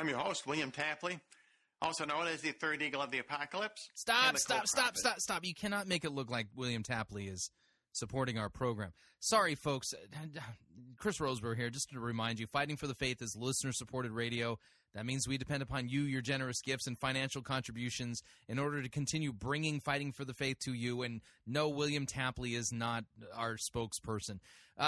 I'm your host, William Tapley, also known as the Third Eagle of the Apocalypse. Stop. You cannot make it look like William Tapley is supporting our program. Sorry, folks. Chris Roseberg here, just to remind you, Fighting for the Faith is listener-supported radio. That means we depend upon you, your generous gifts, and financial contributions in order to continue bringing Fighting for the Faith to you. And no, William Tapley is not our spokesperson.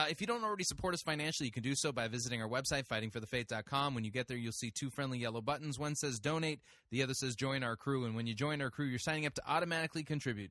If you don't already support us financially, you can do so by visiting our website, fightingforthefaith.com. When you get there, you'll see two friendly yellow buttons. One says donate, the other says join our crew. And when you join our crew, you're signing up to automatically contribute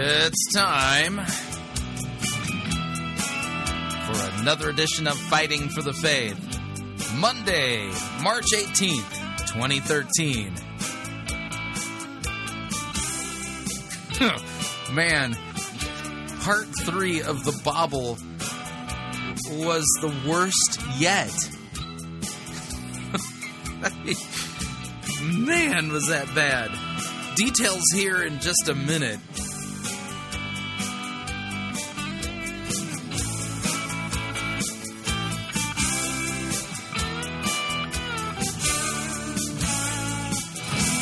It's time for another edition of Fighting for the Faith, Monday, March 18th, 2013. Man, part 3 of the Bible was the worst yet. Man, was that bad. Details here in just a minute.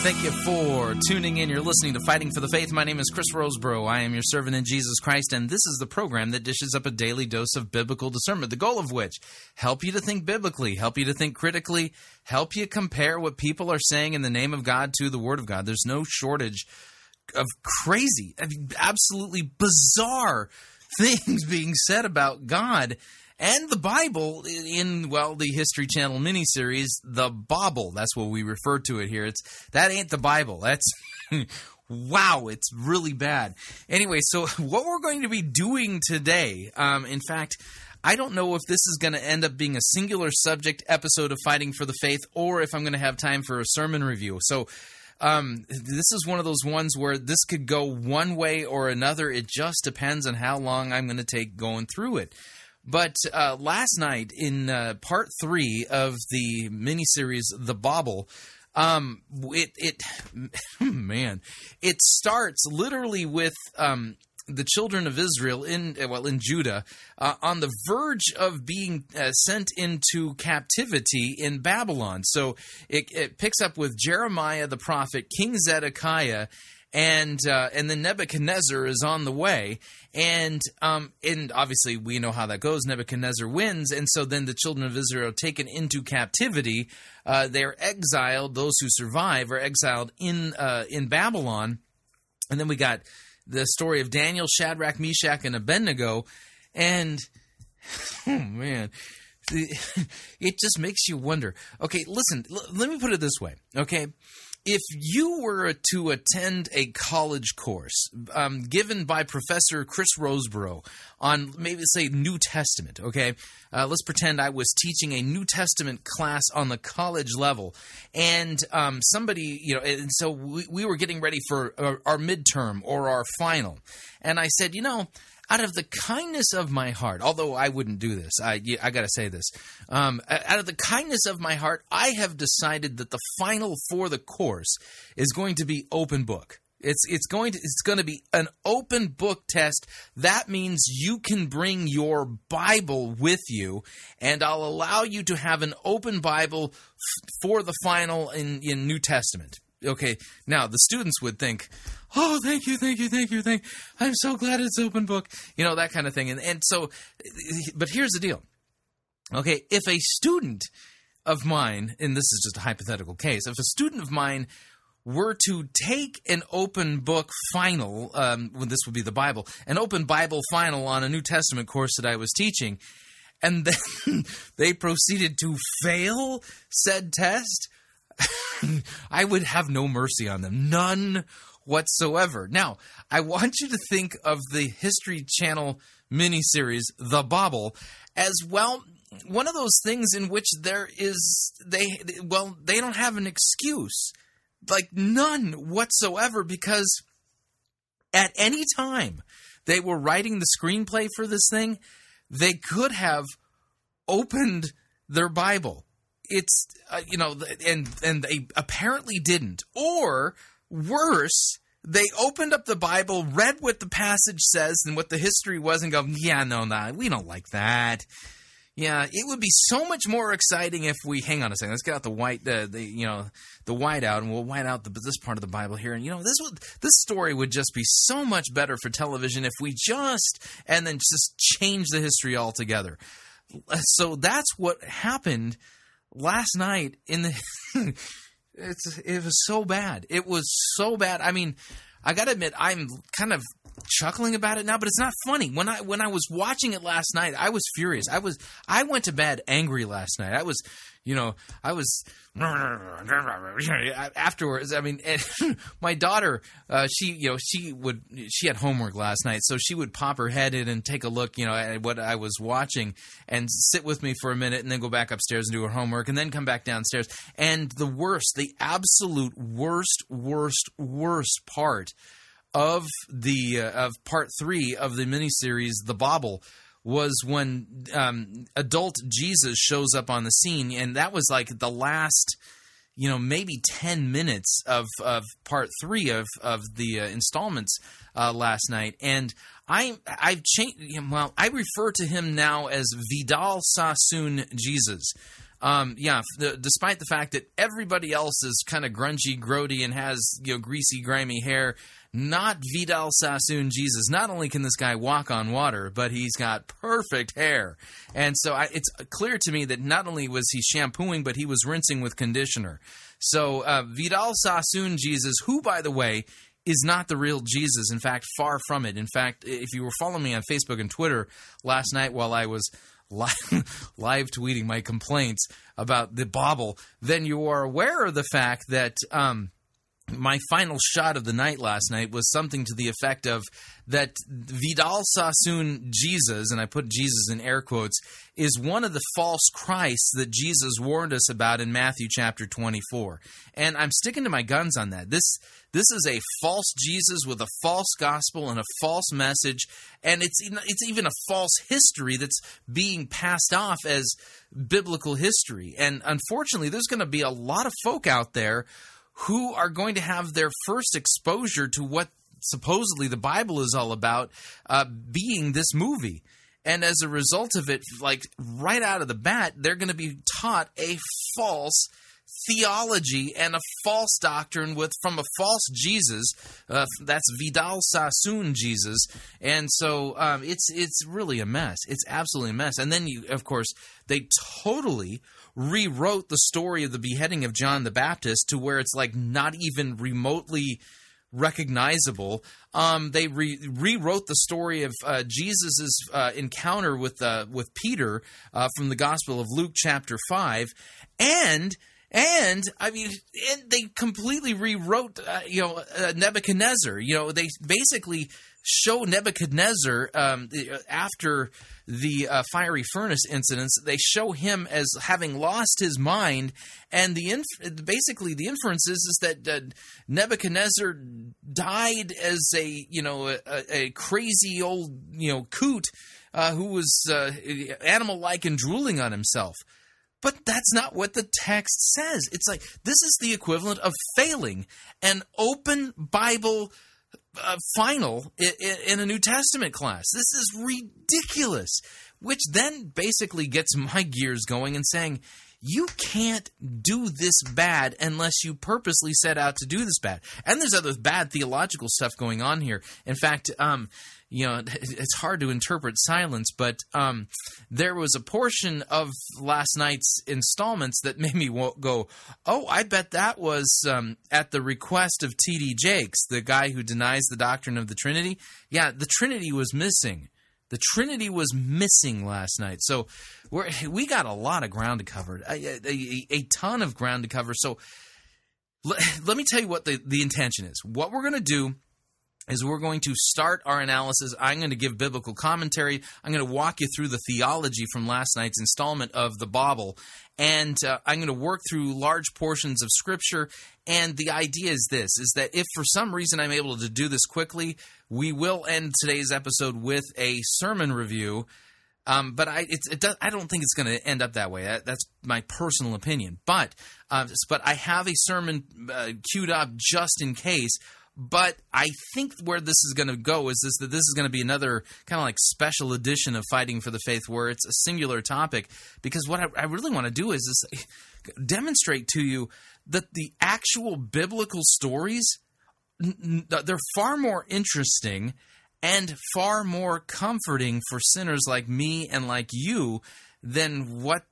Thank you for tuning in. You're listening to Fighting for the Faith. My name is Chris Roseborough. I am your servant in Jesus Christ, and this is the program that dishes up a daily dose of biblical discernment, the goal of which, help you to think biblically, help you to think critically, help you compare what people are saying in the name of God to the Word of God. There's no shortage of crazy, absolutely bizarre things being said about God and the Bible in, well, the History Channel miniseries, The Bible. That's what we refer to it here. That ain't the Bible. That's, wow, it's really bad. Anyway, so what we're going to be doing today, in fact, I don't know if this is going to end up being a singular subject episode of Fighting for the Faith or if I'm going to have time for a sermon review. So this is one of those ones where this could go one way or another. It just depends on how long I'm going to take going through it. But last night in part 3 of the miniseries The Bible, it starts literally with the children of Israel in Judah on the verge of being sent into captivity in Babylon. So it picks up with Jeremiah the prophet, King Zedekiah. And then Nebuchadnezzar is on the way, and obviously we know how that goes. Nebuchadnezzar wins, and so then the children of Israel are taken into captivity. They're exiled. Those who survive are exiled in Babylon, and then we got the story of Daniel, Shadrach, Meshach, and Abednego, and oh man, it just makes you wonder. Okay, listen, let me put it this way. Okay. If you were to attend a college course given by Professor Chris Roseborough on maybe say New Testament, okay, let's pretend I was teaching a New Testament class on the college level, and somebody, you know, and so we were getting ready for our midterm or our final, and I said, you know, out of the kindness of my heart, although I wouldn't do this, I got to say this. Out of the kindness of my heart, I have decided that the final for the course is going to be open book. It's going to be an open book test. That means you can bring your Bible with you, and I'll allow you to have an open Bible for the final in New Testament. Okay, now the students would think, oh, thank you. I'm so glad it's open book, you know, that kind of thing. And so, but here's the deal. Okay, if a student of mine, and this is just a hypothetical case, if a student of mine were to take an open book final, well, this would be the Bible, an open Bible final on a New Testament course that I was teaching, and then they proceeded to fail said test, I would have no mercy on them, none whatsoever. Now, I want you to think of the History Channel miniseries, The Bible, as, well, one of those things in which there is, they don't have an excuse, like none whatsoever, because at any time they were writing the screenplay for this thing, they could have opened their Bible. It's, and they apparently didn't. Or worse, they opened up the Bible, read what the passage says and what the history was, and go, yeah, no, we don't like that. Yeah, it would be so much more exciting if we, hang on a second, let's get out the white out, and we'll white out this part of the Bible here. And, this story would just be so much better for television if we just change the history altogether. So that's what happened last night in the, it was so bad. It was so bad. I mean, I got to admit, I'm kind of chuckling about it now, but it's not funny. When I was watching it last night, I was furious. I went to bed angry last night. I was afterwards. I mean, my daughter, she had homework last night, so she would pop her head in and take a look, at what I was watching, and sit with me for a minute, and then go back upstairs and do her homework, and then come back downstairs. And the worst, the absolute worst part of the of part 3 of the miniseries, The Bible, was when adult Jesus shows up on the scene, and that was like the last, maybe 10 minutes of part 3 of the installments last night. And I've changed him. Well, I refer to him now as Vidal Sassoon Jesus. Despite the fact that everybody else is kind of grungy, grody, and has greasy, grimy hair, not Vidal Sassoon Jesus. Not only can this guy walk on water, but he's got perfect hair. And so it's clear to me that not only was he shampooing, but he was rinsing with conditioner. So Vidal Sassoon Jesus, who, by the way, is not the real Jesus. In fact, far from it. In fact, if you were following me on Facebook and Twitter last night while I was live tweeting my complaints about the Bible, then you are aware of the fact that my final shot of the night last night was something to the effect of that Vidal Sassoon Jesus, and I put Jesus in air quotes, is one of the false Christs that Jesus warned us about in Matthew chapter 24. And I'm sticking to my guns on that. This is a false Jesus with a false gospel and a false message, and it's even a false history that's being passed off as biblical history. And unfortunately, there's going to be a lot of folk out there who are going to have their first exposure to what supposedly the Bible is all about being this movie. And as a result of it, like right out of the bat, they're going to be taught a false theology and a false doctrine from a false Jesus. That's Vidal Sassoon Jesus. And so it's really a mess. It's absolutely a mess. And then, of course, they totally rewrote the story of the beheading of John the Baptist to where it's like not even remotely recognizable. They rewrote the story of Jesus's encounter with Peter from the Gospel of Luke chapter 5, and they completely rewrote Nebuchadnezzar. They basically show Nebuchadnezzar after the fiery furnace incidents. They show him as having lost his mind, and basically the inference is that Nebuchadnezzar died as a crazy old coot who was animal-like and drooling on himself. But that's not what the text says. It's like this is the equivalent of failing an open Bible final in a New Testament class. This is ridiculous, which then basically gets my gears going and saying, you can't do this bad unless you purposely set out to do this bad. And there's other bad theological stuff going on here. In fact, it's hard to interpret silence, but there was a portion of last night's installments that made me go, oh, I bet that was at the request of T.D. Jakes, the guy who denies the doctrine of the Trinity. Yeah, the Trinity was missing. The Trinity was missing last night. So we got a lot of ground to cover, a ton of ground to cover. So Let me tell you what the intention is. What we're going to do is we're going to start our analysis. I'm going to give biblical commentary. I'm going to walk you through the theology from last night's installment of the Bible. And I'm going to work through large portions of Scripture. And the idea is this, is that if for some reason I'm able to do this quickly, we will end today's episode with a sermon review. But I don't think it's going to end up that way. That's my personal opinion. But I have a sermon queued up just in case. But I think where this is going to go is this is going to be another kind of like special edition of Fighting for the Faith, where it's a singular topic, because what I really want to do is demonstrate to you that the actual biblical stories, they're far more interesting and far more comforting for sinners like me and like you than what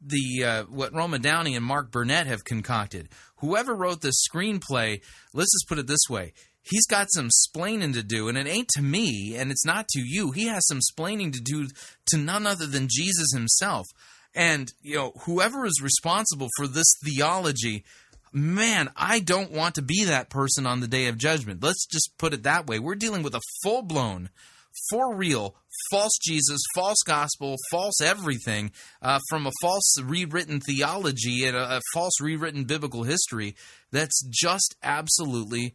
Roma Downey and Mark Burnett have concocted. Whoever wrote this screenplay, let's just put it this way. He's got some splaining to do, and it ain't to me, and it's not to you. He has some splaining to do to none other than Jesus himself. And, whoever is responsible for this theology, man, I don't want to be that person on the Day of Judgment. Let's just put it that way. We're dealing with a full-blown, for real, false Jesus, false gospel, false everything, from a false rewritten theology and a false rewritten biblical history that's just absolutely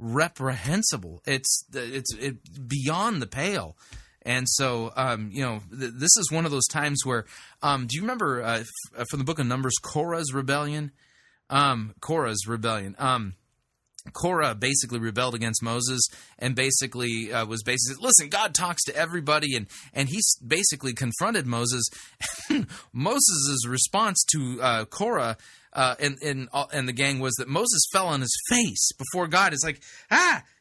reprehensible. It's beyond the pale. And so this is one of those times where do you remember from the book of Numbers, Korah's rebellion? Korah basically rebelled against Moses and basically listen, God talks to everybody, and he basically confronted Moses. Moses' response to Korah and the gang was that Moses fell on his face before God. It's like,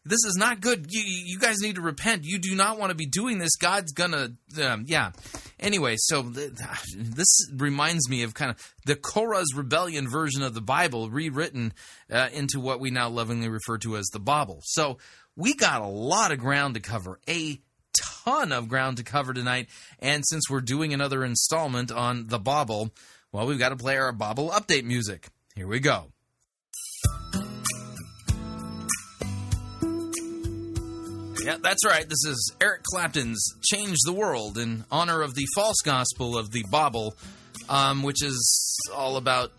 this is not good. You guys need to repent. You do not want to be doing this. God's gonna, Anyway, so this reminds me of kind of the Korah's Rebellion version of the Bible rewritten into what we now lovingly refer to as the Bible. So we got a lot of ground to cover, a ton of ground to cover tonight. And since we're doing another installment on the Bible, well, we've got to play our Bible update music. Here we go. Yeah, that's right. This is Eric Clapton's Change the World in honor of the false gospel of the Bible, which is all about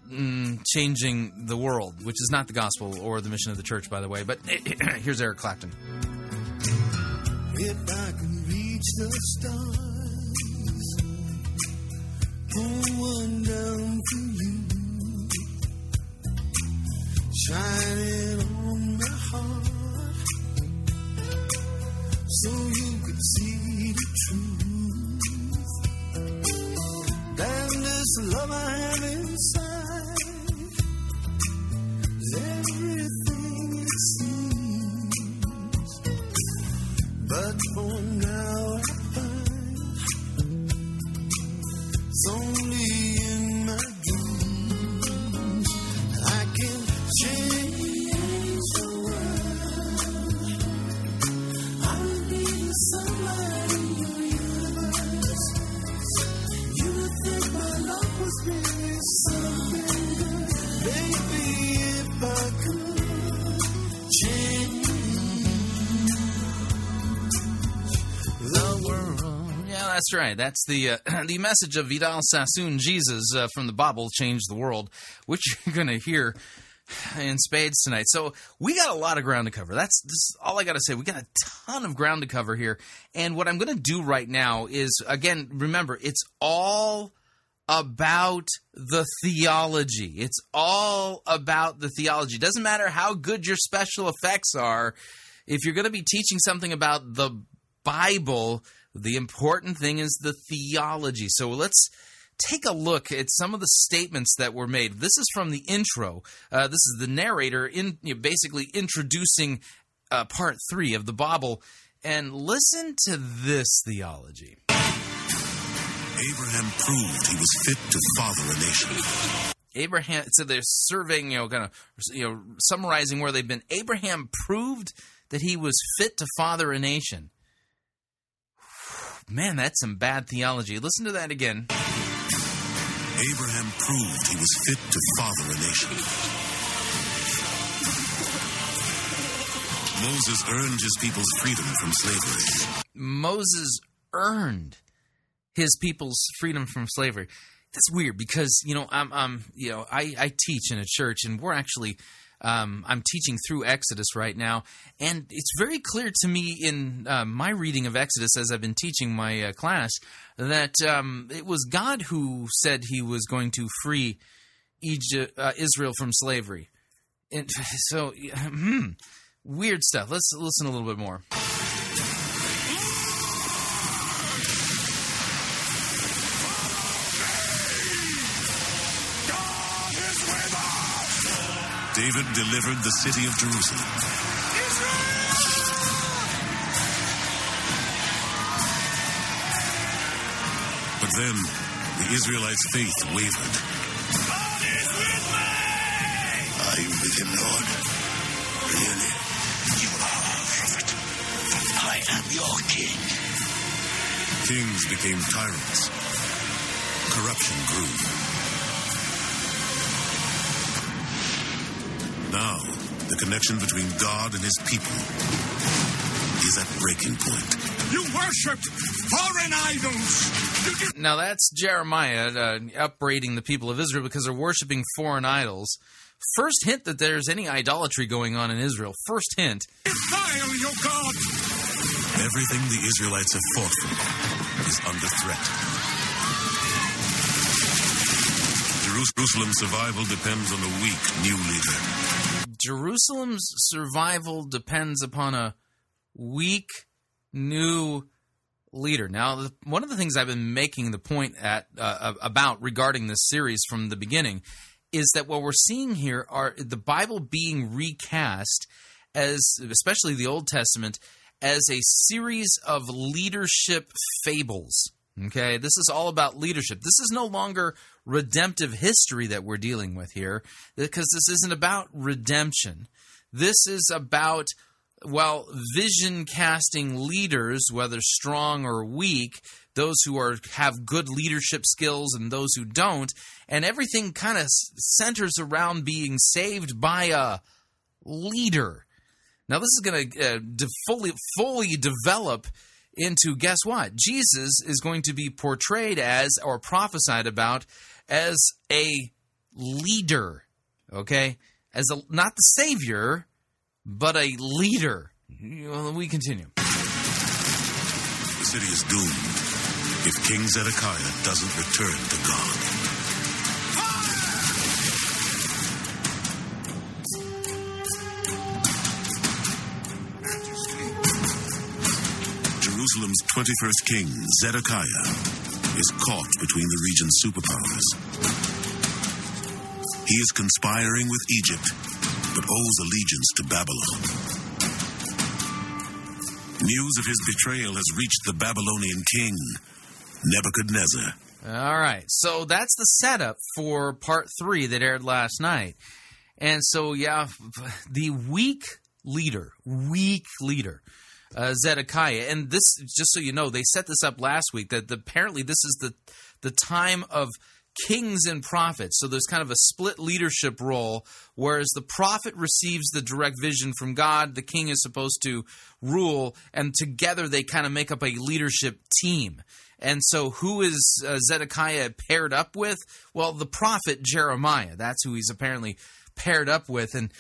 changing the world, which is not the gospel or the mission of the church, by the way. But here's Eric Clapton. If I can reach the stars, pull one down for you, shine it on my heart, so you could see the truth. Damn, this love I have inside is everything it seems. But for now I find it's only in my dreams. I can change the world. I'll be the sunlight in your universe. You would think my love was really something good. Baby, if I could change the world. Yeah, that's right. That's the message of Vidal Sassoon Jesus from the Bible, Change the World, which you're going to hear in spades tonight. So we got a lot of ground to cover. This is all I got to say. We got a ton of ground to cover here. And what I'm going to do right now is, again, remember, it's all about the theology. It's all about the theology. Doesn't matter how good your special effects are. If you're going to be teaching something about the Bible, the important thing is the theology. So let's take a look at some of the statements that were made. This is from the intro. This is the narrator basically introducing part 3 of the Bible. And listen to this theology. Abraham proved he was fit to father a nation. Abraham, so they're surveying, summarizing where they've been. Abraham proved that he was fit to father a nation. Man, that's some bad theology. Listen to that again. Abraham proved he was fit to father a nation. Moses earned his people's freedom from slavery. Moses earned his people's freedom from slavery. That's weird because, you know, I teach in a church, and we're actually I'm teaching through Exodus right now, and it's very clear to me in my reading of Exodus as I've been teaching my class that it was God who said he was going to free Israel from slavery. And so, weird stuff. Let's listen a little bit more. David delivered the city of Jerusalem. Israel! But then the Israelites' faith wavered. God is with me! I am with him, Lord. Really? You are a prophet, but I am your king. Kings became tyrants. Corruption grew. Now, the connection between God and his people is at breaking point. You worshipped foreign idols. Now, that's Jeremiah upbraiding the people of Israel because they're worshipping foreign idols. First hint that there's any idolatry going on in Israel. First hint. Defile your God. Everything the Israelites have fought for is under threat. Jerusalem's survival depends on a weak new leader. Jerusalem's survival depends upon a weak new leader. Now, one of the things I've been making the point at about regarding this series from the beginning is that what we're seeing here are the Bible being recast, as especially the Old Testament, as a series of leadership fables. Okay, this is all about leadership. This is no longer redemptive history that we're dealing with here, because this isn't about redemption. This is about, well, vision-casting leaders, whether strong or weak, those who have good leadership skills and those who don't, and everything kind of centers around being saved by a leader. Now, this is going to fully develop into, guess what? Jesus is going to be portrayed as, or prophesied about, as a leader, okay? As not the Savior, but a leader. We continue. The city is doomed if King Zedekiah doesn't return to God. Jerusalem's 21st king, Zedekiah, is caught between the region's superpowers. He is conspiring with Egypt, but owes allegiance to Babylon. News of his betrayal has reached the Babylonian king, Nebuchadnezzar. All right, so that's the setup for part 3 that aired last night. And so, yeah, the weak leader. Zedekiah, and this, just so you know, they set this up last week, that apparently this is the time of kings and prophets, so there's kind of a split leadership role, whereas the prophet receives the direct vision from God, the king is supposed to rule, and together they kind of make up a leadership team. And so who is Zedekiah paired up with? Well, the prophet Jeremiah, that's who he's apparently paired up with, and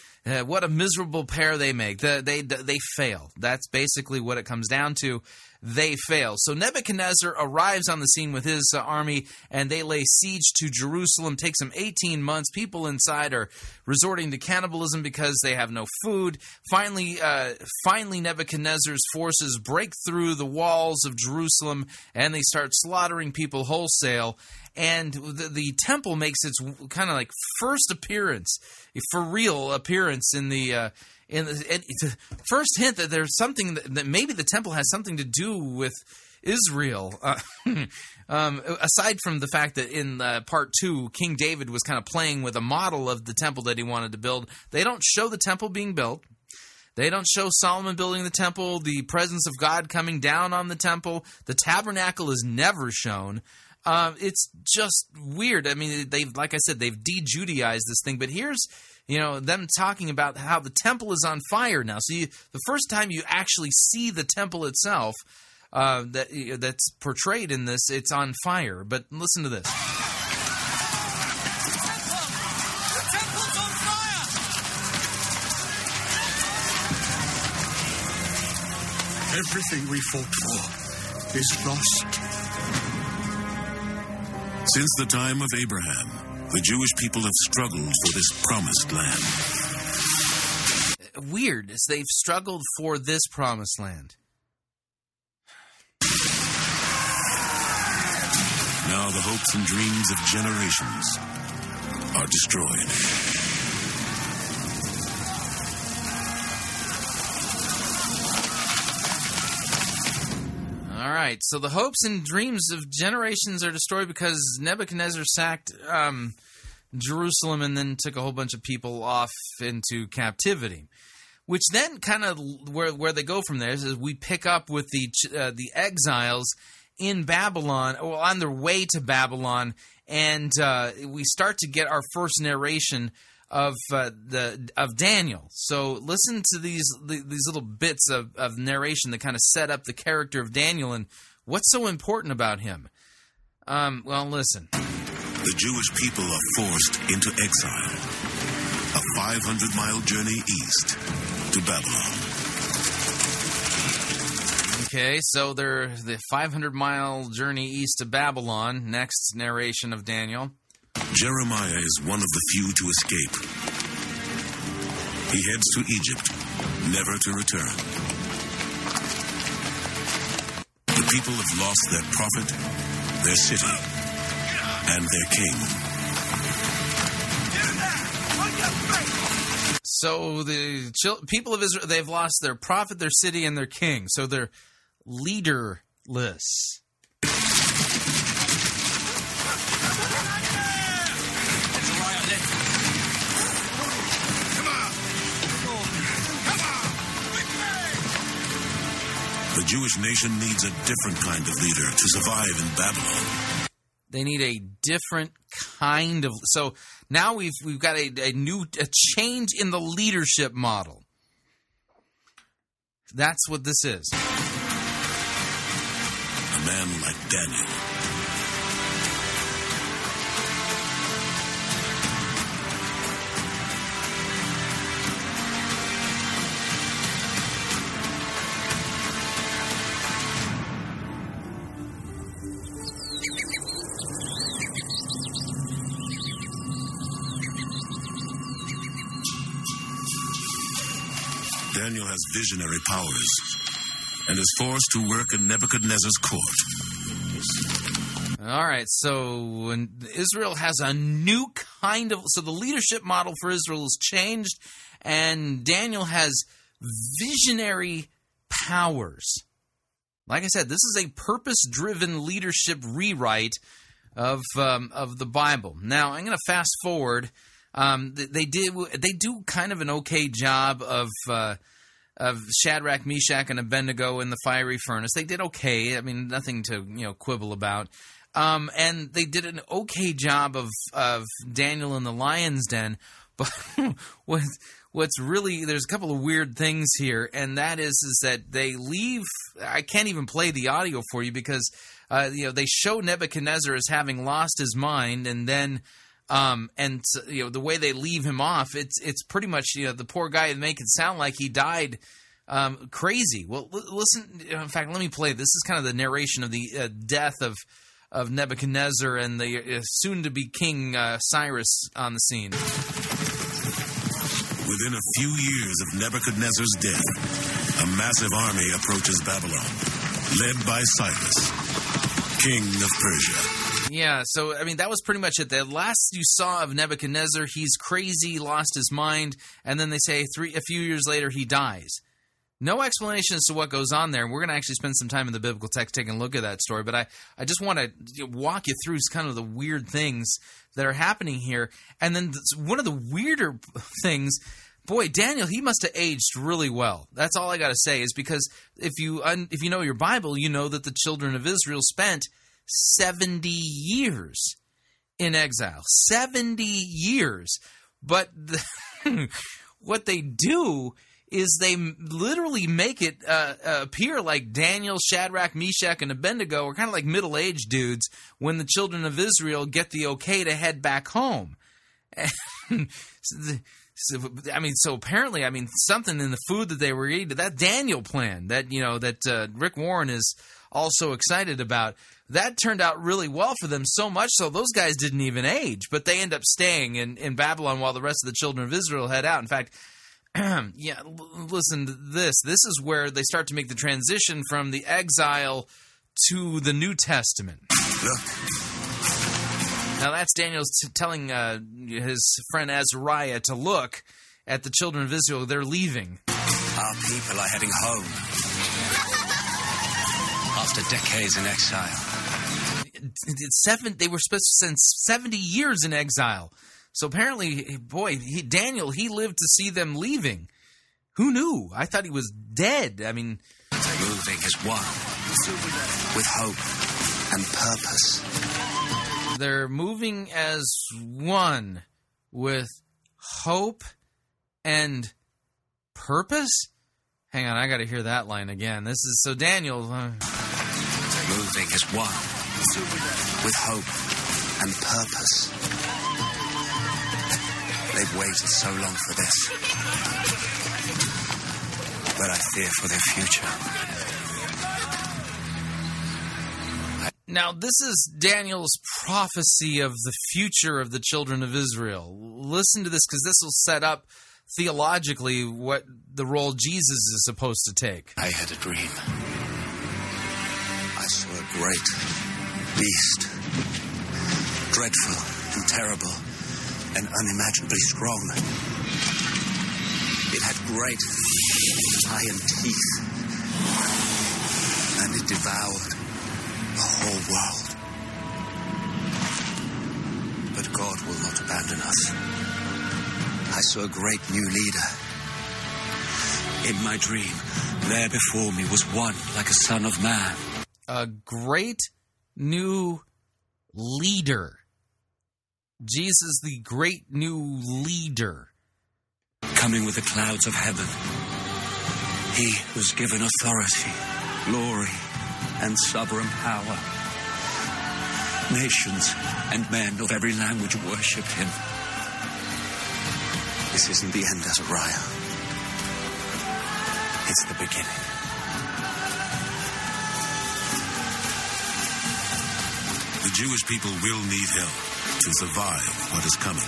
what a miserable pair they make. They fail. That's basically what it comes down to. They fail. So Nebuchadnezzar arrives on the scene with his army, and they lay siege to Jerusalem. Takes them 18 months. People inside are resorting to cannibalism because they have no food. Finally, Nebuchadnezzar's forces break through the walls of Jerusalem, and they start slaughtering people wholesale. And the temple makes its kind of like first appearance, for real appearance in the first hint that there's something that maybe the temple has something to do with Israel. Aside from the fact that in part 2, King David was kind of playing with a model of the temple that he wanted to build. They don't show the temple being built. They don't show Solomon building the temple, the presence of God coming down on the temple. The tabernacle is never shown. It's just weird. I mean, they've, like I said, they've de-Judaized this thing. But here's You know, them talking about how the temple is on fire now. So the first time you actually see the temple itself that's portrayed in this, it's on fire. But listen to this. Everything we fought for is lost. Since the time of Abraham, the Jewish people have struggled for this promised land. Weird, is they've struggled for this promised land. Now the hopes and dreams of generations are destroyed. All right, so the hopes and dreams of generations are destroyed because Nebuchadnezzar sacked Jerusalem and then took a whole bunch of people off into captivity, which then kind of where they go from there is we pick up with the exiles in Babylon, or on their way to Babylon, and we start to get our first narration of Daniel. So listen to these little bits of narration that kind of set up the character of Daniel and what's so important about him. Well, listen. The Jewish people are forced into exile, a 500-mile journey east to Babylon. Okay, so they're the 500-mile journey east to Babylon. Next narration of Daniel. Jeremiah is one of the few to escape. He heads to Egypt, never to return. The people have lost their prophet, their city, and their king. So the people of Israel, they've lost their prophet, their city, and their king. So they're leaderless. The Jewish nation needs a different kind of leader to survive in Babylon. They need a different kind of... So now we've got a new change in the leadership model. That's what this is. A man like Daniel. Daniel has visionary powers and is forced to work in Nebuchadnezzar's court. All right, so Israel has a new kind of... So the leadership model for Israel has changed, and Daniel has visionary powers. Like I said, this is a purpose-driven leadership rewrite of the Bible. Now, I'm going to fast forward. They do kind of an okay job of Shadrach, Meshach, and Abednego in the fiery furnace. They did okay. I mean, nothing to quibble about. And they did an okay job of Daniel in the lion's den. But what's really, there's a couple of weird things here, and that is that they leave. I can't even play the audio for you because they show Nebuchadnezzar as having lost his mind, and then. The way they leave him off, it's pretty much, the poor guy make it sound like he died crazy. Well, listen, in fact, let me play. This is kind of the narration of the death of Nebuchadnezzar and the soon-to-be king Cyrus on the scene. Within a few years of Nebuchadnezzar's death, a massive army approaches Babylon, led by Cyrus, king of Persia. Yeah, so, I mean, that was pretty much it. The last you saw of Nebuchadnezzar, he's crazy, lost his mind, and then they say a few years later he dies. No explanation as to what goes on there, and we're going to actually spend some time in the biblical text taking a look at that story, but I just want to walk you through kind of the weird things that are happening here. And then one of the weirder things... Boy, Daniel, he must have aged really well. That's all I got to say, is because if you know your Bible, you know that the children of Israel spent... 70 years in exile. 70 years. But what they do is they literally make it appear like Daniel, Shadrach, Meshach, and Abednego are kind of like middle-aged dudes when the children of Israel get the okay to head back home. So apparently, something in the food that they were eating, that Daniel plan that Rick Warren is also excited about, that turned out really well for them, so much so those guys didn't even age, but they end up staying in Babylon while the rest of the children of Israel head out. In fact, listen to this. This is where they start to make the transition from the exile to the New Testament. Look. Now that's Daniel's telling his friend Azariah to look at the children of Israel. They're leaving. Our people are heading home after decades in exile. They were supposed to spend 70 years in exile. So apparently, Daniel, he lived to see them leaving. Who knew? I thought he was dead. Moving as one, with hope and purpose. They're moving as one, with hope and purpose? Hang on, I got to hear that line again. This is, so Daniel... Moving as one, with hope and purpose. They've waited so long for this, but I fear for their future. Now, this is Daniel's prophecy of the future of the children of Israel. Listen to this, because this will set up theologically what the role Jesus is supposed to take. I had a dream. I saw a great beast, dreadful and terrible, and unimaginably strong. It had great iron teeth, and it devoured the whole world. But God will not abandon us. I saw a great new leader. In my dream, there before me was one like a son of man. A great new leader. Jesus, the great new leader. Coming with the clouds of heaven. He was given authority, glory, and sovereign power. Nations and men of every language worshipped him. This isn't the end, Azariah. It's the beginning. The Jewish people will need help to survive what is coming.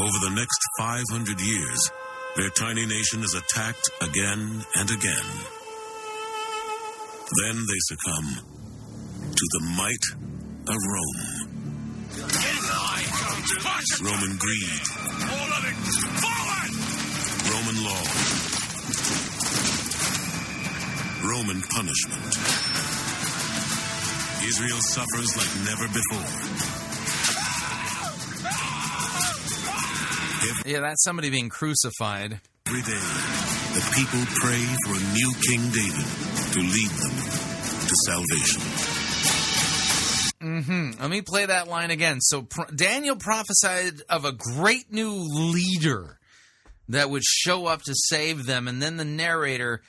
Over the next 500 years, their tiny nation is attacked again and again. Then they succumb to the might of Rome. Roman greed. All of it. Forward! Roman law. Roman punishment. Israel suffers like never before. Yeah, that's somebody being crucified. Every day, the people pray for a new King David to lead them to salvation. Let me play that line again. So Daniel prophesied of a great new leader that would show up to save them, and then the narrator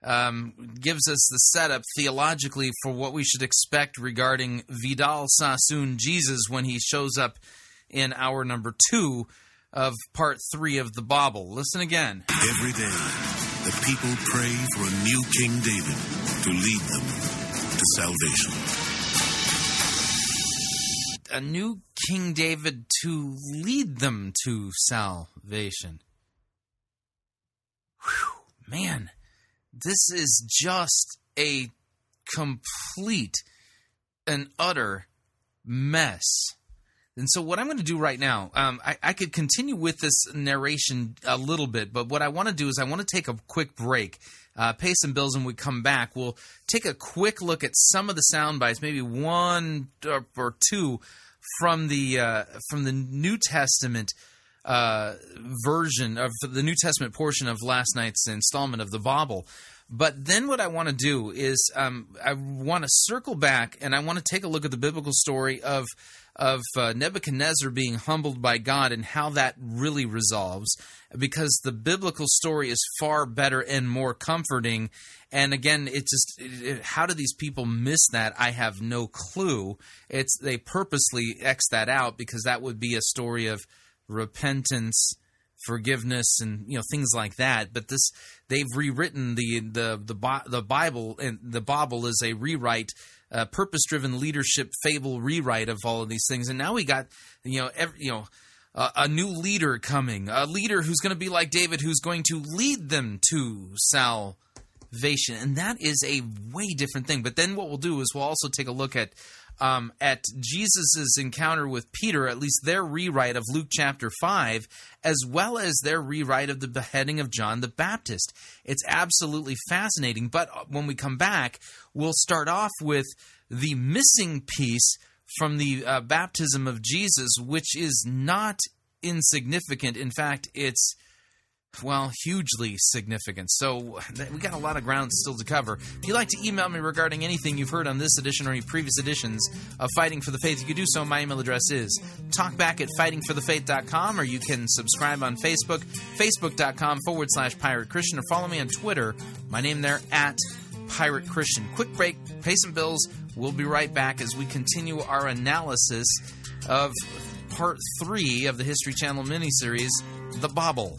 gives us the setup theologically for what we should expect regarding Vidal Sassoon Jesus when he shows up in hour number 2 of part 3 of the Bible. Listen again. Every day, the people pray for a new King David to lead them to salvation. A new King David to lead them to salvation. Whew, man. This is just a complete and utter mess. And so what I'm going to do right now, I could continue with this narration a little bit, but what I want to do is I want to take a quick break, pay some bills, and we come back. We'll take a quick look at some of the sound bites, maybe one or two from the New Testament version of the New Testament portion of last night's installment of the Bible. But then what I want to do is I want to circle back and I want to take a look at the biblical story of Nebuchadnezzar being humbled by God and how that really resolves, because the biblical story is far better and more comforting. And again, it's just how do these people miss that? I have no clue. They purposely X that out because that would be a story of repentance, forgiveness, and things like that. But this, they've rewritten the Bible, and the Bible is a rewrite, purpose-driven leadership fable rewrite of all of these things. And now we got a new leader coming, a leader who's going to be like David, who's going to lead them to salvation, and that is a way different thing. But then what we'll do is we'll also take a look at Jesus' encounter with Peter, at least their rewrite of Luke chapter 5, as well as their rewrite of the beheading of John the Baptist. It's absolutely fascinating. But when we come back, we'll start off with the missing piece from the baptism of Jesus, which is not insignificant. In fact, it's hugely significant. So we got a lot of ground still to cover. If you'd like to email me regarding anything you've heard on this edition or any previous editions of Fighting for the Faith, you can do so. My email address is talkback@fightingforthefaith.com, or you can subscribe on Facebook, facebook.com/Pirate Christian, or follow me on Twitter. My name there, @Pirate Christian. Quick break, pay some bills. We'll be right back as we continue our analysis of Part 3 of the History Channel miniseries, The Bible.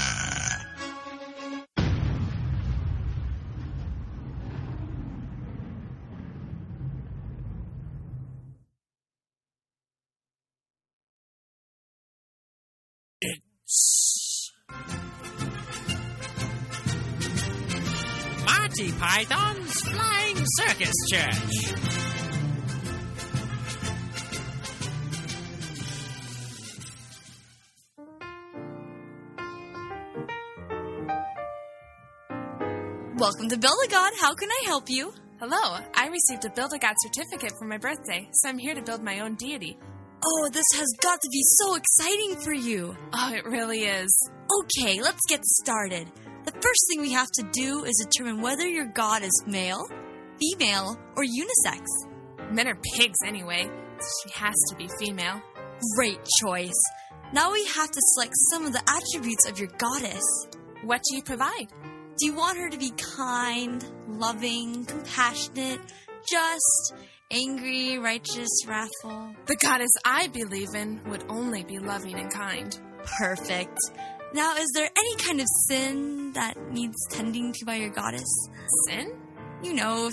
Monty Python's Flying Circus Church. Welcome to Build a God. How can I help you? Hello. I received a Build a God certificate for my birthday, so I'm here to build my own deity. Oh, this has got to be so exciting for you. Oh, it really is. Okay, let's get started. The first thing we have to do is determine whether your god is male, female, or unisex. Men are pigs anyway, so she has to be female. Great choice. Now we have to select some of the attributes of your goddess. What do you provide? Do you want her to be kind, loving, compassionate, just, angry, righteous, wrathful? The goddess I believe in would only be loving and kind. Perfect. Now, is there any kind of sin that needs tending to by your goddess? Sin?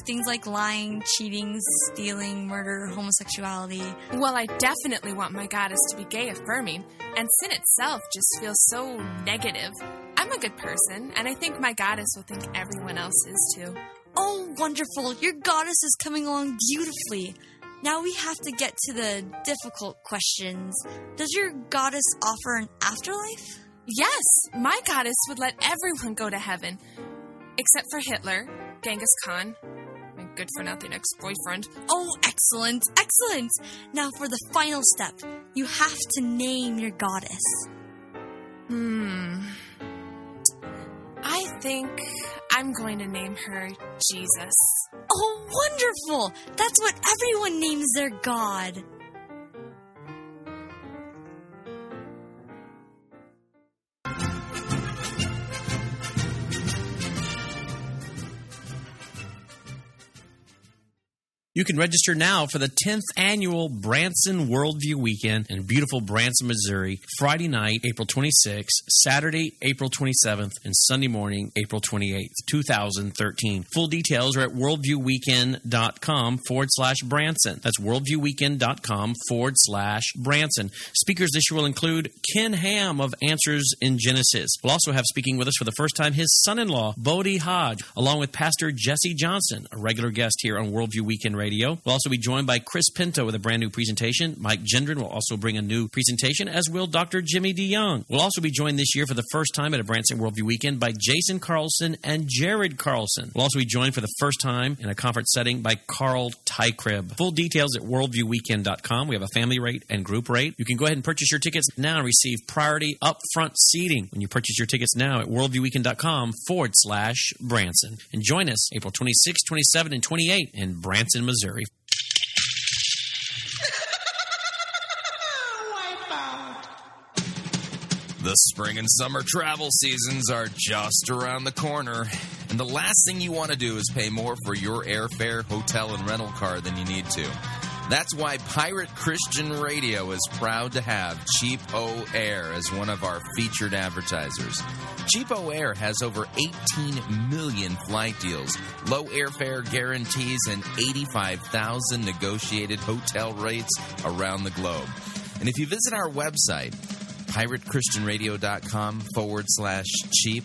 Things like lying, cheating, stealing, murder, homosexuality. Well, I definitely want my goddess to be gay affirming, and sin itself just feels so negative. I'm a good person, and I think my goddess will think everyone else is too. Oh, wonderful. Your goddess is coming along beautifully. Now we have to get to the difficult questions. Does your goddess offer an afterlife? Yes, my goddess would let everyone go to heaven, except for Hitler, Genghis Khan, my good-for-nothing ex-boyfriend. Oh, excellent, excellent. Now for the final step, you have to name your goddess. I think I'm going to name her Jesus. Oh, wonderful! That's what everyone names their god. You can register now for the 10th annual Branson Worldview Weekend in beautiful Branson, Missouri, Friday night, April 26th, Saturday, April 27th, and Sunday morning, April 28th, 2013. Full details are at worldviewweekend.com/Branson. That's worldviewweekend.com/Branson. Speakers this year will include Ken Ham of Answers in Genesis. We'll also have speaking with us for the first time his son-in-law, Bodie Hodge, along with Pastor Jesse Johnson, a regular guest here on Worldview Weekend Radio. We'll also be joined by Chris Pinto with a brand new presentation. Mike Gendron will also bring a new presentation, as will Dr. Jimmy DeYoung. We'll also be joined this year for the first time at a Branson Worldview Weekend by Jason Carlson and Jared Carlson. We'll also be joined for the first time in a conference setting by Carl Tykrib. Full details at worldviewweekend.com. We have a family rate and group rate. You can go ahead and purchase your tickets now and receive priority upfront seating when you purchase your tickets now at worldviewweekend.com/Branson. And join us April 26, 27, and 28 in Branson, Missouri. The spring and summer travel seasons are just around the corner, and the last thing you want to do is pay more for your airfare, hotel, and rental car than you need to. That's why Pirate Christian Radio is proud to have Cheapo Air as one of our featured advertisers. Cheapo Air has over 18 million flight deals, low airfare guarantees, and 85,000 negotiated hotel rates around the globe. And if you visit our website, piratechristianradio.com/cheap,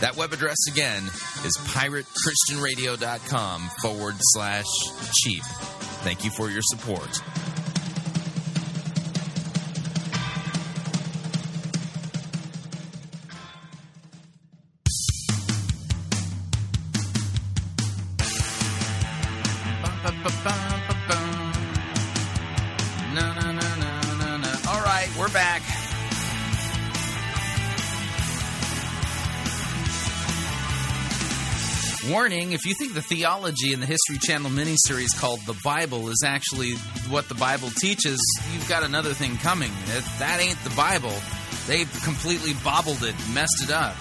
That web address again is piratechristianradio.com/cheap. Thank you for your support. Warning, if you think the theology in the History Channel miniseries called The Bible is actually what the Bible teaches, you've got another thing coming. That ain't the Bible. They've completely bobbled it, messed it up.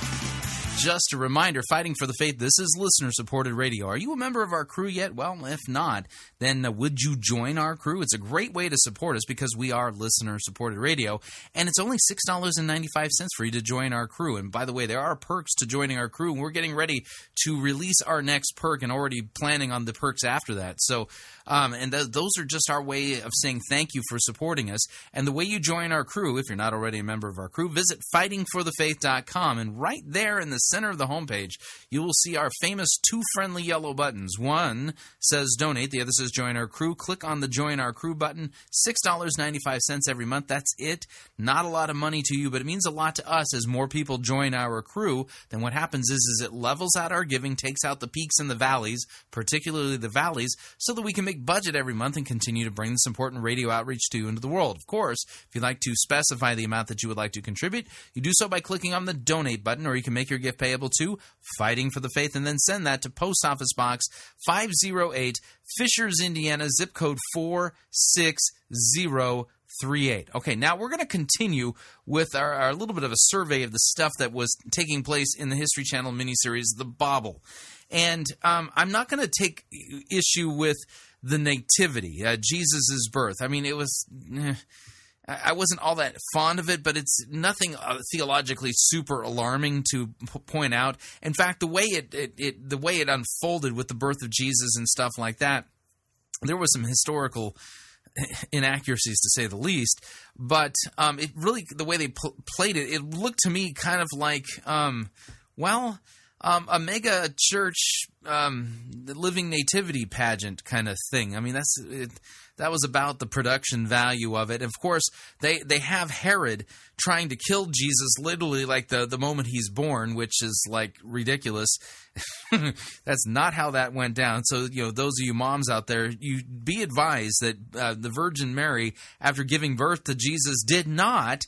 Just a reminder, Fighting for the Faith, this is listener-supported radio. Are you a member of our crew yet? Well, if not, then would you join our crew? It's a great way to support us because we are listener-supported radio, and it's only $6.95 for you to join our crew. And by the way, there are perks to joining our crew, and we're getting ready to release our next perk and already planning on the perks after that. So, those are just our way of saying thank you for supporting us. And the way you join our crew, if you're not already a member of our crew, visit fightingforthefaith.com, and right there in the center of the homepage, you will see our famous two friendly yellow buttons. One says donate, the other says join our crew. Click on the join our crew button, $6.95 every month. That's it. Not a lot of money to you, but it means a lot to us. As more people join our crew, then what happens is it levels out our giving, takes out the peaks and the valleys, particularly the valleys, so that we can make budget every month and continue to bring this important radio outreach to you into the world. Of course, if you'd like to specify the amount that you would like to contribute, you do so by clicking on the donate button, or you can make your gift payable to Fighting for the Faith, and then send that to Post Office Box 508, Fishers, Indiana, zip code 46038. Okay, now we're going to continue with our little bit of a survey of the stuff that was taking place in the History Channel miniseries, The Bible. And I'm not going to take issue with the nativity, Jesus' birth. I mean, it was... I wasn't all that fond of it, but it's nothing theologically super alarming to point out. In fact, the way it unfolded with the birth of Jesus and stuff like that, there was some historical inaccuracies, to say the least. But it really, the way they played it, it looked to me kind of like, a mega church the living nativity pageant kind of thing. I mean, that's it, that was about the production value of it. Of course, they have Herod trying to kill Jesus literally like the moment he's born, which is like ridiculous. That's not how that went down. So, you know, those of you moms out there, you be advised that the Virgin Mary, after giving birth to Jesus, did not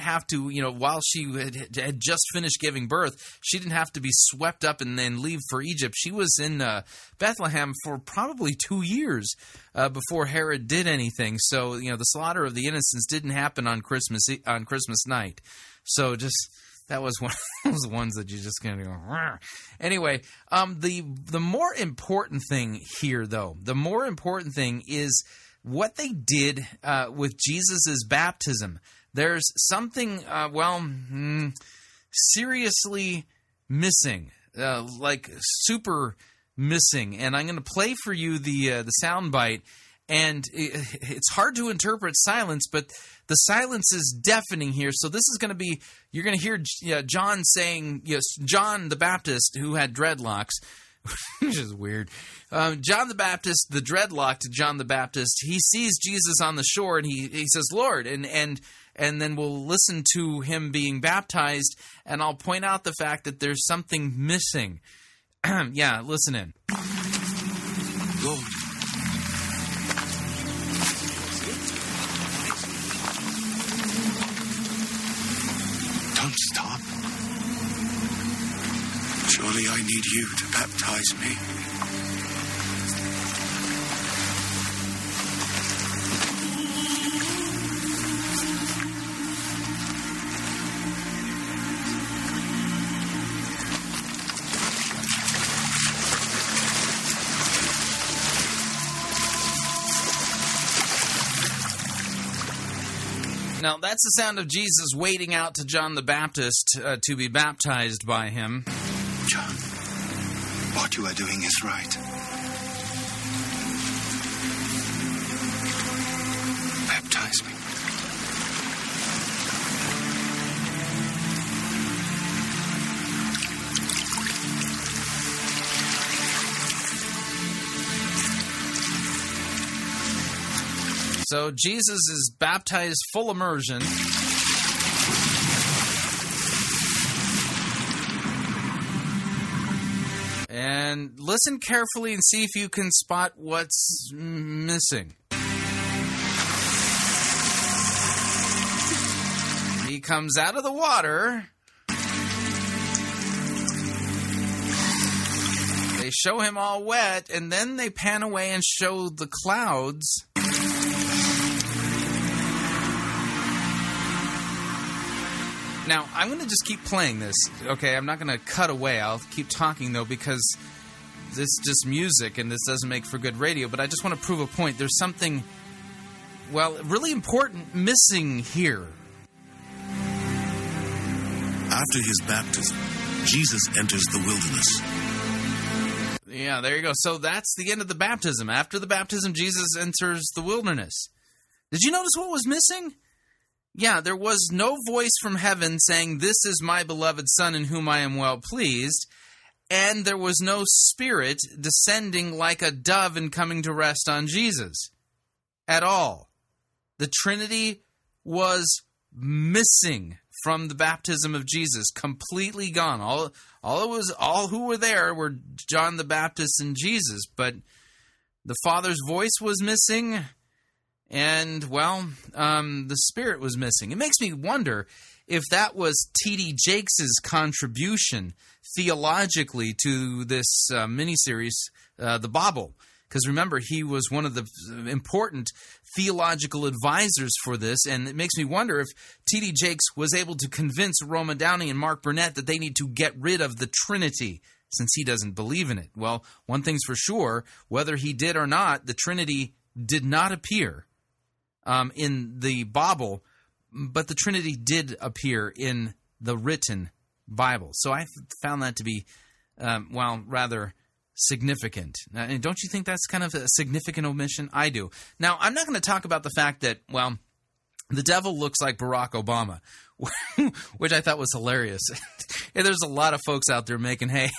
have to, you know, while she had just finished giving birth, she didn't have to be swept up and then leave for Egypt. She was in Bethlehem for probably 2 years before Herod did anything. So, you know, the slaughter of the innocents didn't happen on Christmas night. So just... that was one of those ones that you're just going to go... Rrr. Anyway, the more important thing here, though, the more important thing is what they did with Jesus' baptism. There's something, seriously missing, like super missing. And I'm going to play for you the soundbite. And it's hard to interpret silence, but the silence is deafening here. So this is going to be, you're going to hear John saying, yes, John the Baptist, who had dreadlocks, which is weird. John the Baptist, the dreadlocked John the Baptist, he sees Jesus on the shore and he says, Lord, and then we'll listen to him being baptized. And I'll point out the fact that there's something missing. Yeah, listen in. Lord. Don't stop. Surely I need you to baptize me. Now, that's the sound of Jesus wading out to John the Baptist to be baptized by him. John, what you are doing is right. Baptize me. So Jesus is baptized full immersion. And listen carefully and see if you can spot what's missing. He comes out of the water. They show him all wet, and then they pan away and show the clouds. Now, I'm going to just keep playing this, okay? I'm not going to cut away. I'll keep talking, though, because it's just music, and this doesn't make for good radio. But I just want to prove a point. There's something, well, really important missing here. After his baptism, Jesus enters the wilderness. Yeah, there you go. So that's the end of the baptism. After the baptism, Jesus enters the wilderness. Did you notice what was missing? Yeah, there was no voice from heaven saying, "This is my beloved Son in whom I am well pleased," and there was no spirit descending like a dove and coming to rest on Jesus at all. The Trinity was missing from the baptism of Jesus, completely gone. All who were there were John the Baptist and Jesus, but the Father's voice was missing. And, well, the Spirit was missing. It makes me wonder if that was T.D. Jakes' contribution theologically to this miniseries, The Bible. Because, remember, he was one of the important theological advisors for this. And it makes me wonder if T.D. Jakes was able to convince Roma Downey and Mark Burnett that they need to get rid of the Trinity, since he doesn't believe in it. Well, one thing's for sure, whether he did or not, the Trinity did not appear in the Bible, but the Trinity did appear in the written Bible. So I found that to be, rather significant. And don't you think that's kind of a significant omission? I do. Now, I'm not going to talk about the fact that, well, the devil looks like Barack Obama, which I thought was hilarious. There's a lot of folks out there making hay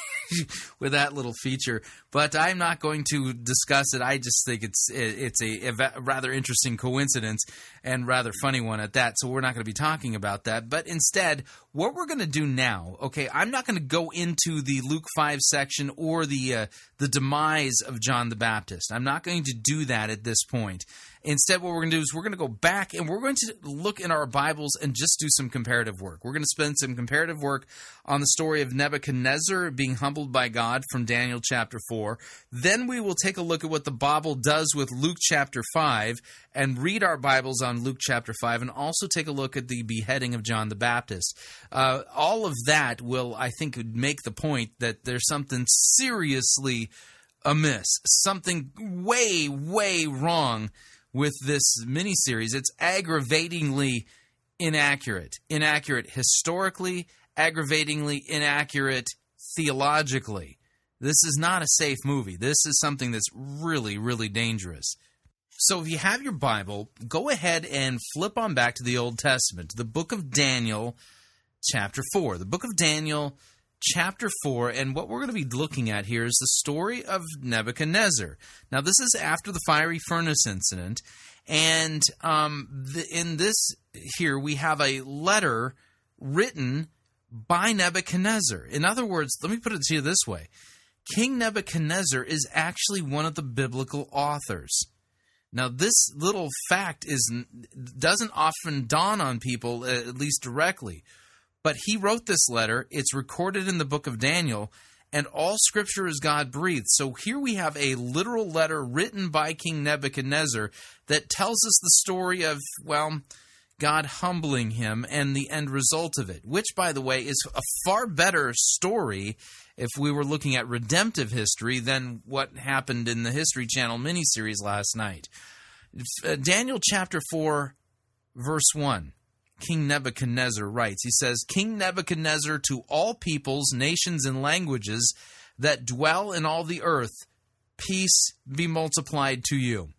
with that little feature. But I'm not going to discuss it. I just think it's a rather interesting coincidence and rather funny one at that. So we're not going to be talking about that. But instead, what we're going to do now, okay, I'm not going to go into the Luke 5 section or the demise of John the Baptist. I'm not going to do that at this point. Instead, what we're going to do is we're going to go back and we're going to look in our Bibles and just do some comparative work. We're going to spend some comparative work on the story of Nebuchadnezzar being humbled by God from Daniel chapter 4. Then we will take a look at what the Bible does with Luke chapter 5 and read our Bibles on Luke chapter 5 and also take a look at the beheading of John the Baptist. All of that will, I think, make the point that there's something seriously amiss, something way, way wrong with this miniseries. It's aggravatingly inaccurate. Inaccurate historically, aggravatingly inaccurate theologically. This is not a safe movie. This is something that's really, really dangerous. So if you have your Bible, go ahead and flip on back to the Old Testament, the book of Daniel, chapter 4. The book of Daniel, chapter 4, and what we're going to be looking at here is the story of Nebuchadnezzar. Now, this is after the fiery furnace incident, and in this here we have a letter written by Nebuchadnezzar. In other words, let me put it to you this way. King Nebuchadnezzar is actually one of the biblical authors. Now, this little fact doesn't often dawn on people, at least directly. But he wrote this letter, it's recorded in the book of Daniel, and all scripture is God-breathed. So here we have a literal letter written by King Nebuchadnezzar that tells us the story of, well, God humbling him and the end result of it, which, by the way, is a far better story if we were looking at redemptive history than what happened in the History Channel miniseries last night. Daniel chapter 4, verse 1. King Nebuchadnezzar writes, he says, King Nebuchadnezzar, to all peoples, nations, and languages that dwell in all the earth, peace be multiplied to you.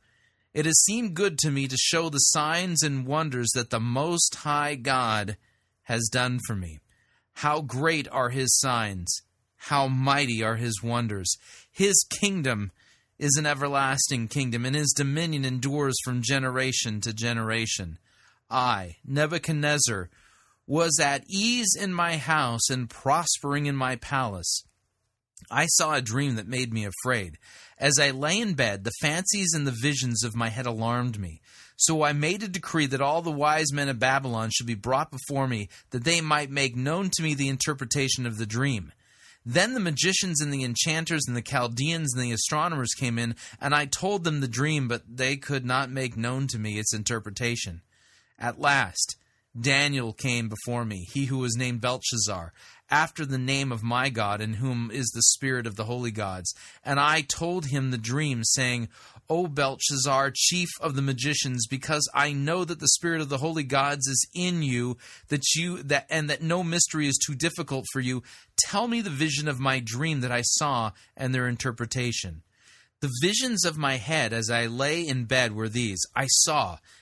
It has seemed good to me to show the signs and wonders that the Most High God has done for me. How great are his signs! How mighty are his wonders! His kingdom is an everlasting kingdom, and his dominion endures from generation to generation. I, Nebuchadnezzar, was at ease in my house and prospering in my palace. I saw a dream that made me afraid. As I lay in bed, the fancies and the visions of my head alarmed me. So I made a decree that all the wise men of Babylon should be brought before me, that they might make known to me the interpretation of the dream. Then the magicians and the enchanters and the Chaldeans and the astronomers came in, and I told them the dream, but they could not make known to me its interpretation. At last, Daniel came before me, he who was named Belshazzar, after the name of my God, in whom is the spirit of the holy gods. And I told him the dream, saying, O Belshazzar, chief of the magicians, because I know that the spirit of the holy gods is in you, that no mystery is too difficult for you, tell me the vision of my dream that I saw and their interpretation. The visions of my head as I lay in bed were these. I saw,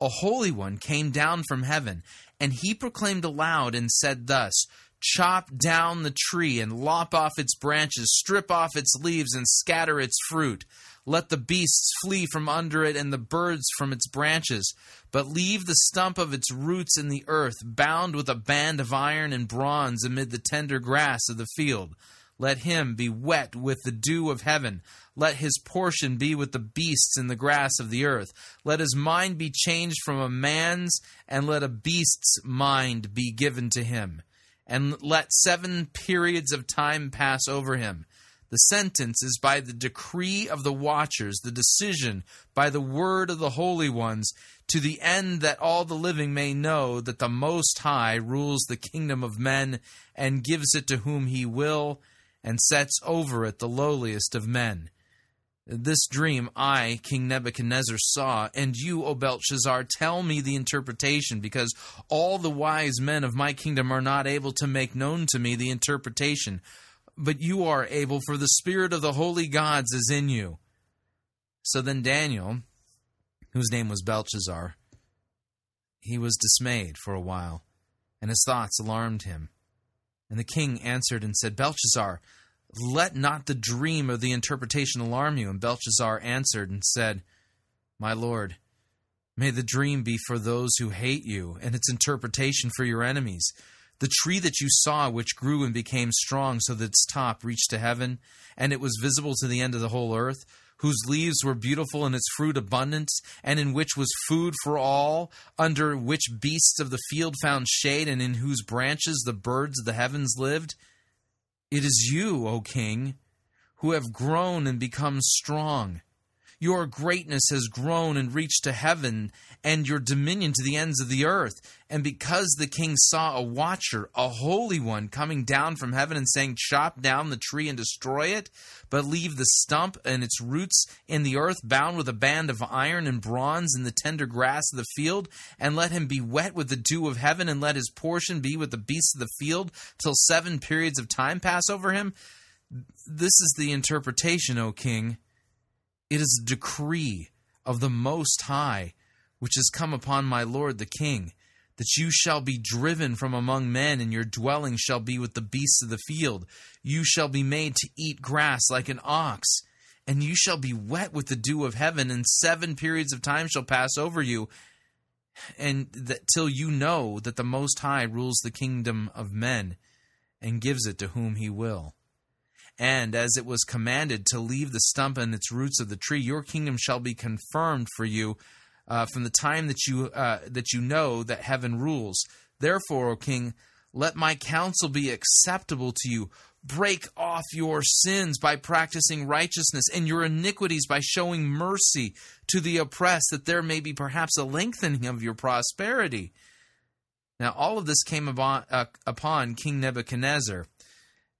a holy one, came down from heaven, and he proclaimed aloud and said thus, Chop down the tree and lop off its branches, strip off its leaves and scatter its fruit. Let the beasts flee from under it and the birds from its branches, but leave the stump of its roots in the earth, bound with a band of iron and bronze amid the tender grass of the field. Let him be wet with the dew of heaven. Let his portion be with the beasts in the grass of the earth. Let his mind be changed from a man's, and let a beast's mind be given to him. And let 7 periods of time pass over him. The sentence is by the decree of the watchers, the decision by the word of the holy ones, to the end that all the living may know that the Most High rules the kingdom of men and gives it to whom he will, and sets over it the lowliest of men. This dream I, King Nebuchadnezzar, saw, and you, O Belshazzar, tell me the interpretation, because all the wise men of my kingdom are not able to make known to me the interpretation. But you are able, for the spirit of the holy gods is in you. So then Daniel, whose name was Belshazzar, he was dismayed for a while, and his thoughts alarmed him. And the king answered and said, Belshazzar, let not the dream of the interpretation alarm you. And Belshazzar answered and said, My lord, may the dream be for those who hate you, and its interpretation for your enemies. The tree that you saw, which grew and became strong, so that its top reached to heaven, and it was visible to the end of the whole earth, whose leaves were beautiful and its fruit abundant, and in which was food for all, under which beasts of the field found shade, and in whose branches the birds of the heavens lived. It is you, O king, who have grown and become strong. Your greatness has grown and reached to heaven, and your dominion to the ends of the earth. And because the king saw a watcher, a holy one, coming down from heaven and saying, Chop down the tree and destroy it, but leave the stump and its roots in the earth, bound with a band of iron and bronze in the tender grass of the field, and let him be wet with the dew of heaven, and let his portion be with the beasts of the field, till 7 periods of time pass over him. This is the interpretation, O king. It is a decree of the Most High, which has come upon my lord the king, that you shall be driven from among men, and your dwelling shall be with the beasts of the field. You shall be made to eat grass like an ox, and you shall be wet with the dew of heaven, and 7 periods of time shall pass over you, and that till you know that the Most High rules the kingdom of men, and gives it to whom he will. And as it was commanded to leave the stump and its roots of the tree, your kingdom shall be confirmed for you from the time that you know that heaven rules. Therefore, O king, let my counsel be acceptable to you. Break off your sins by practicing righteousness, and your iniquities by showing mercy to the oppressed, that there may be perhaps a lengthening of your prosperity. Now, all of this came upon King Nebuchadnezzar.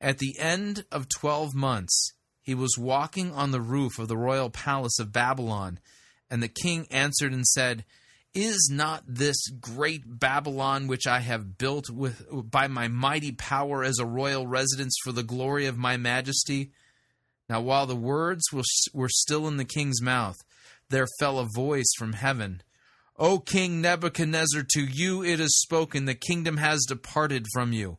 At the end of 12 months, he was walking on the roof of the royal palace of Babylon, and the king answered and said, Is not this great Babylon, which I have built by my mighty power as a royal residence for the glory of my majesty? Now while the words were still in the king's mouth, there fell a voice from heaven, O King Nebuchadnezzar, to you it is spoken, the kingdom has departed from you.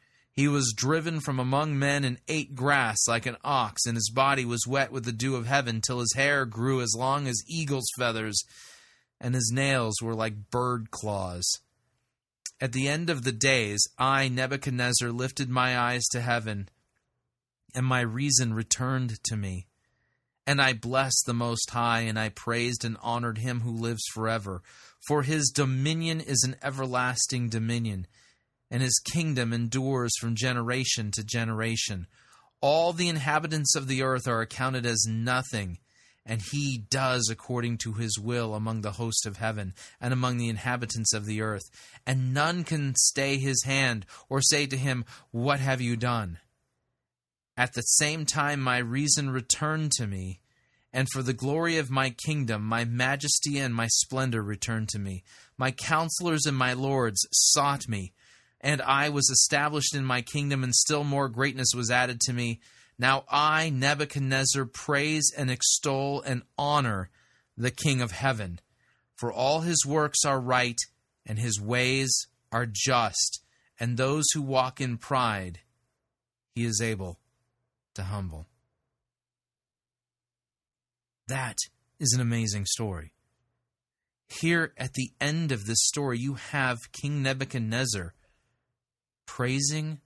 He was driven from among men and ate grass like an ox, and his body was wet with the dew of heaven, till his hair grew as long as eagle's feathers, and his nails were like bird claws. At the end of the days, I, Nebuchadnezzar, lifted my eyes to heaven, and my reason returned to me. And I blessed the Most High, and I praised and honored him who lives forever. For his dominion is an everlasting dominion, and his kingdom endures from generation to generation. All the inhabitants of the earth are accounted as nothing, and he does according to his will among the host of heaven and among the inhabitants of the earth. And none can stay his hand or say to him, What have you done? At the same time my reason returned to me, and for the glory of my kingdom, my majesty and my splendor returned to me. My counselors and my lords sought me, and I was established in my kingdom, and still more greatness was added to me. Now I, Nebuchadnezzar, praise and extol and honor the King of heaven. For all his works are right, and his ways are just, and those who walk in pride he is able to humble. That is an amazing story. Here at the end of this story, you have King Nebuchadnezzar praising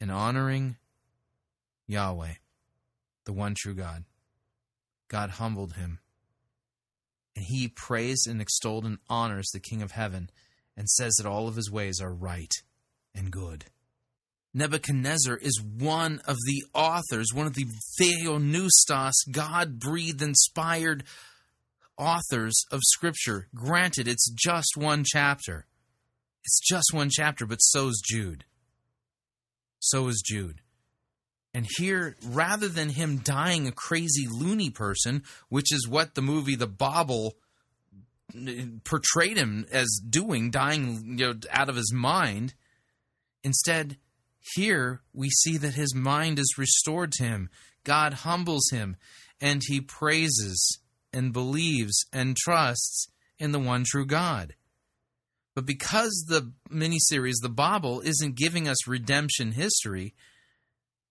and honoring Yahweh, the one true God. God humbled him, and he praised and extolled and honors the King of heaven, and says that all of his ways are right and good. Nebuchadnezzar is one of the authors, one of the Theonoustos, God-breathed, inspired authors of Scripture. Granted, it's just one chapter. It's just one chapter, but so's Jude. So is Jude. And here, rather than him dying a crazy loony person, which is what the movie The Bible portrayed him as doing, dying out of his mind, instead, here we see that his mind is restored to him. God humbles him, and he praises and believes and trusts in the one true God. But because the miniseries, The Bible, isn't giving us redemption history,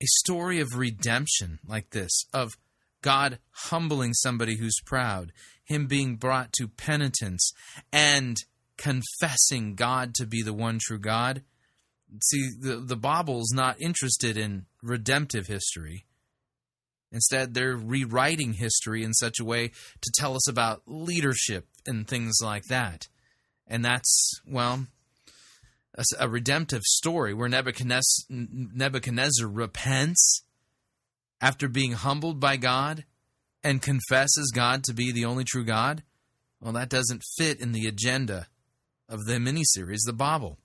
a story of redemption like this, of God humbling somebody who's proud, him being brought to penitence, and confessing God to be the one true God. See, the Bible's not interested in redemptive history. Instead, they're rewriting history in such a way to tell us about leadership and things like that. And that's, well, a redemptive story where Nebuchadnezzar repents after being humbled by God and confesses God to be the only true God. Well, that doesn't fit in the agenda of the miniseries, The Bible.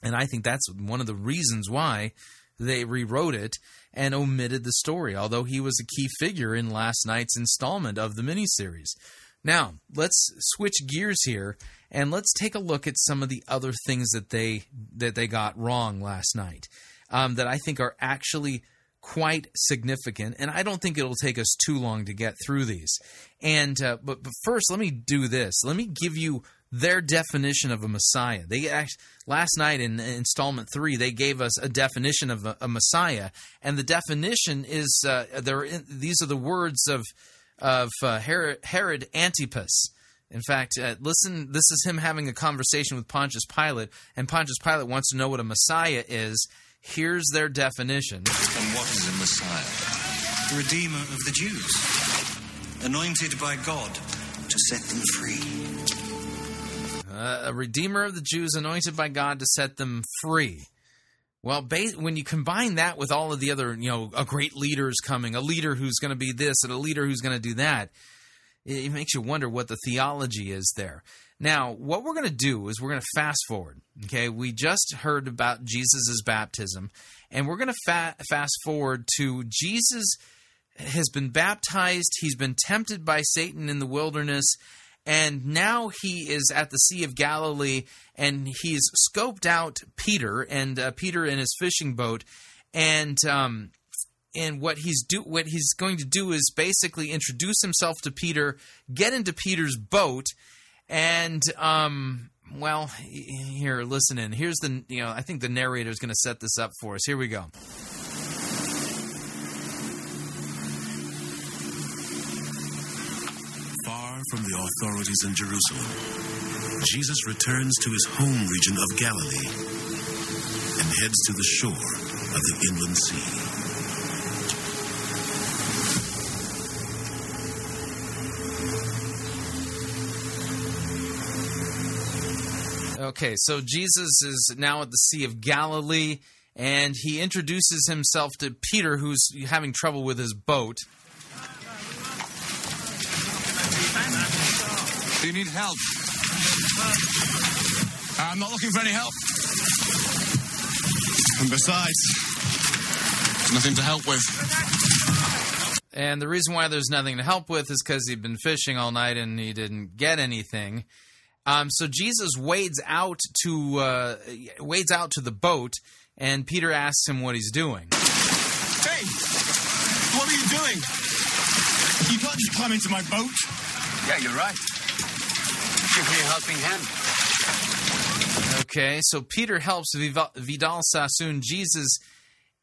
And I think that's one of the reasons why they rewrote it and omitted the story, although he was a key figure in last night's installment of the miniseries. Now, let's switch gears here, and let's take a look at some of the other things that they got wrong last night that I think are actually quite significant, and I don't think it'll take us too long to get through these. And but first, let me do this. Let me give you their definition of a Messiah. They last night in installment 3, they gave us a definition of a Messiah, and the definition is these are the words of Herod Antipas. In fact, listen, this is him having a conversation with Pontius Pilate, and Pontius Pilate wants to know what a Messiah is. Here's their definition. And what is a Messiah? The Redeemer of the Jews, anointed by God to set them free. A Redeemer of the Jews, anointed by God to set them free. Well, when you combine that with all of the other, a great leader is coming, a leader who's going to be this and a leader who's going to do that, it makes you wonder what the theology is there. Now, what we're going to do is we're going to fast forward, okay? We just heard about Jesus' baptism, and we're going to fast forward to Jesus has been baptized, he's been tempted by Satan in the wilderness, and now he is at the Sea of Galilee, and he's scoped out Peter in his fishing boat, and what he's going to do is basically introduce himself to Peter, get into Peter's boat, and well, here, listen in. Here's the I think the narrator is going to set this up for us. Here we go. From the authorities in Jerusalem, Jesus returns to his home region of Galilee and heads to the shore of the inland sea. Okay, so Jesus is now at the Sea of Galilee, and he introduces himself to Peter, who's having trouble with his boat. Do you need help? I'm not looking for any help. And besides, there's nothing to help with. And the reason why there's nothing to help with is because he'd been fishing all night and he didn't get anything. So Jesus wades out to the boat, and Peter asks him what he's doing. Hey, what are you doing? You can't just climb into my boat. Yeah, you're right. Give me a helping hand. Okay, so Peter helps Vidal Sassoon Jesus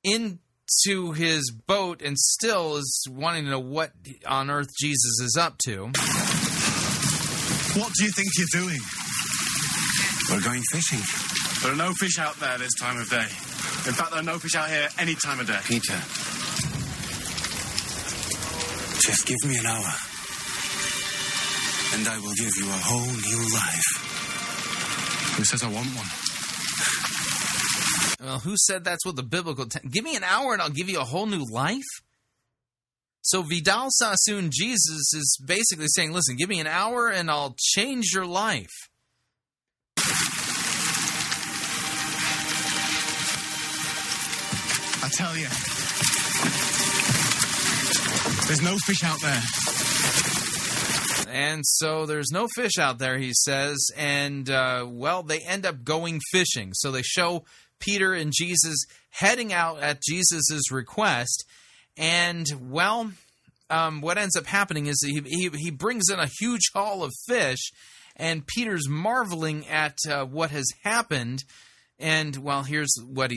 into his boat and still is wanting to know what on earth Jesus is up to. What do you think you're doing? We're going fishing. There are no fish out there this time of day. In fact, there are no fish out here any time of day. Peter, just give me an hour. And I will give you a whole new life. Who says I want one? Well, who said that's what the biblical... Give me an hour and I'll give you a whole new life? So Vidal Sassoon Jesus is basically saying, listen, give me an hour and I'll change your life. I tell you, there's no fish out there. And so there's no fish out there, he says. And, well, they end up going fishing. So they show Peter and Jesus heading out at Jesus' request. And, well, what ends up happening is he brings in a huge haul of fish, and Peter's marveling at what has happened. And, well, here's what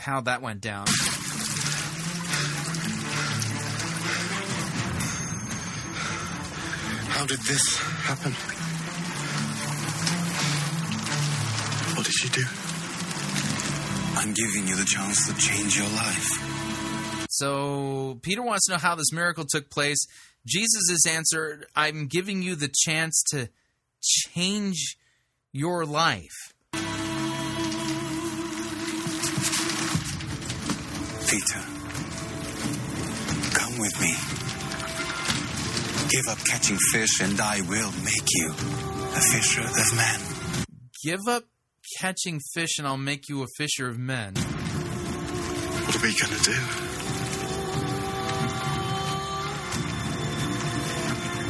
how that went down. How did this happen? What did she do? I'm giving you the chance to change your life. So Peter wants to know how this miracle took place. Jesus' answer, I'm giving you the chance to change your life. Peter, come with me. Give up catching fish, and I will make you a fisher of men. Give up catching fish, and I'll make you a fisher of men. What are we going to do?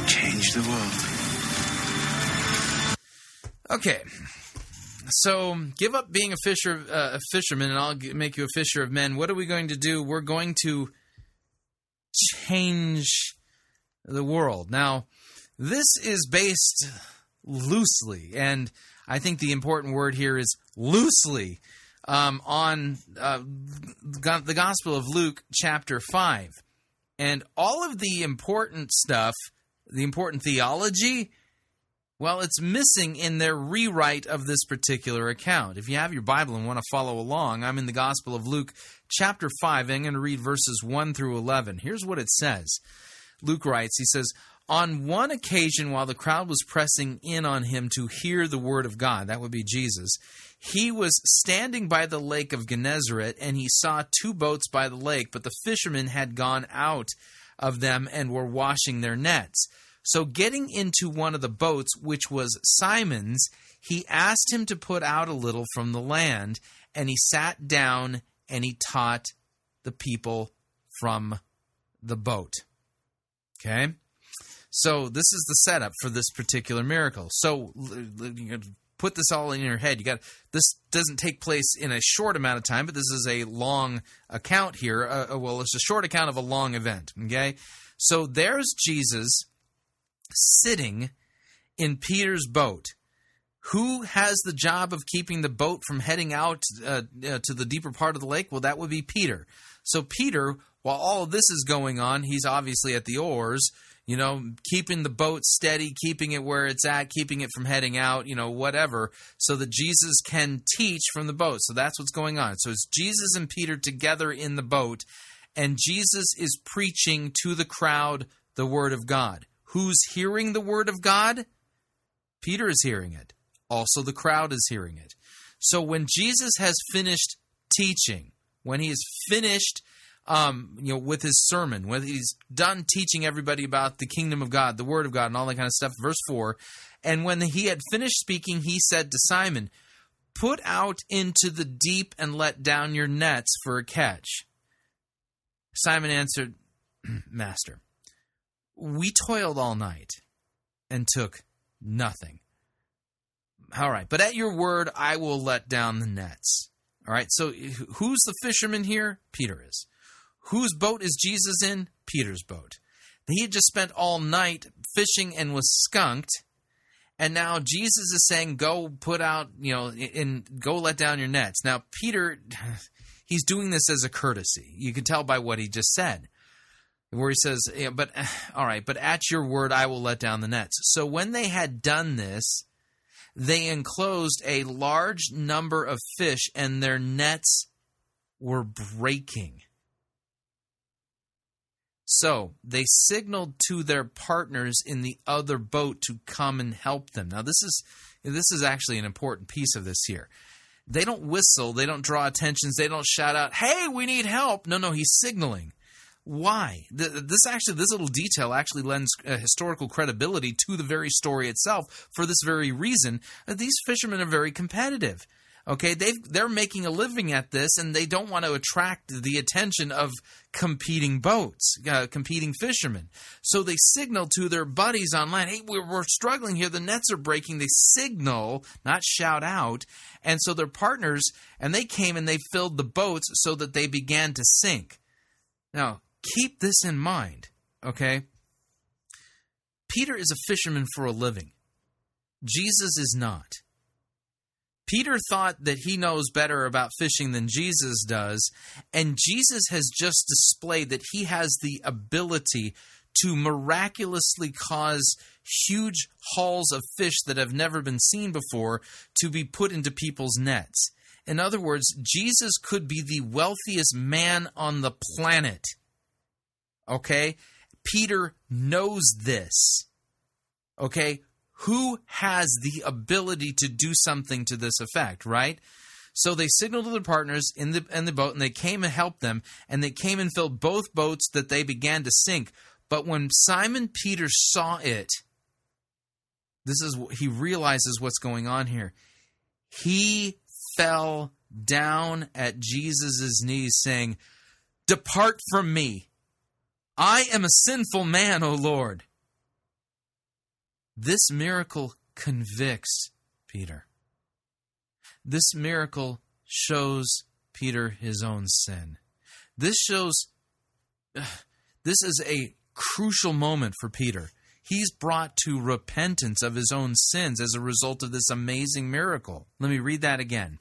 Change the world. Okay. So, give up being a fisherman, and I'll make you a fisher of men. What are we going to do? We're going to change the world. Now, this is based loosely, and I think the important word here is loosely, on the Gospel of Luke, chapter 5. And all of the important stuff, the important theology... Well, it's missing in their rewrite of this particular account. If you have your Bible and want to follow along, I'm in the Gospel of Luke, chapter 5, and I'm going to read verses 1 through 11. Here's what it says. Luke writes, he says, on one occasion while the crowd was pressing in on him to hear the word of God, that would be Jesus, he was standing by the lake of Gennesaret, and he saw two boats by the lake, but the fishermen had gone out of them and were washing their nets. So getting into one of the boats, which was Simon's, he asked him to put out a little from the land, and he sat down and he taught the people from the boat. Okay? So this is the setup for this particular miracle. So put this all in your head. This doesn't take place in a short amount of time, but this is a long account here. Well, it's a short account of a long event. Okay? So there's Jesus... sitting in Peter's boat. Who has the job of keeping the boat from heading out to the deeper part of the lake? Well, that would be Peter. So Peter, while all of this is going on, he's obviously at the oars, keeping the boat steady, keeping it where it's at, keeping it from heading out, whatever, so that Jesus can teach from the boat. So that's what's going on. So it's Jesus and Peter together in the boat, and Jesus is preaching to the crowd the word of God. Who's hearing the word of God? Peter is hearing it. Also, the crowd is hearing it. So when Jesus has finished teaching, when he is finished with his sermon, when he's done teaching everybody about the kingdom of God, the word of God, and all that kind of stuff, verse 4, and when he had finished speaking, he said to Simon, put out into the deep and let down your nets for a catch. Simon answered, Master, we toiled all night and took nothing. All right, but at your word, I will let down the nets. All right, so who's the fisherman here? Peter is. Whose boat is Jesus in? Peter's boat. He had just spent all night fishing and was skunked, and now Jesus is saying, go put out, and go let down your nets. Now, Peter, he's doing this as a courtesy. You can tell by what he just said. Where he says, but at your word I will let down the nets. So when they had done this, they enclosed a large number of fish, and their nets were breaking. So they signaled to their partners in the other boat to come and help them. Now this is actually an important piece of this here. They don't whistle. They don't draw attentions. They don't shout out, hey, we need help. No, he's signaling. Why? This little detail actually lends historical credibility to the very story itself for this very reason, that these fishermen are very competitive. Okay, they're making a living at this, and they don't want to attract the attention of competing boats, competing fishermen. So they signal to their buddies online, hey, we're struggling here, the nets are breaking. They signal, not shout out. And so their partners, and they came and they filled the boats so that they began to sink. Now, keep this in mind, okay? Peter is a fisherman for a living. Jesus is not. Peter thought that he knows better about fishing than Jesus does, and Jesus has just displayed that he has the ability to miraculously cause huge hauls of fish that have never been seen before to be put into people's nets. In other words, Jesus could be the wealthiest man on the planet. Okay? Peter knows this. Okay? Who has the ability to do something to this effect, right? So they signaled to their partners in the boat, and they came and helped them, and they came and filled both boats that they began to sink. But when Simon Peter saw it, he realizes what's going on here. He fell down at Jesus' knees, saying, "Depart from me. I am a sinful man, O Lord." This miracle convicts Peter. This miracle shows Peter his own sin. This is a crucial moment for Peter. He's brought to repentance of his own sins as a result of this amazing miracle. Let me read that again.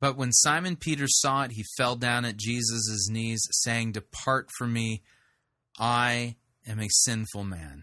But when Simon Peter saw it, he fell down at Jesus' knees, saying, "Depart from me, I am a sinful man."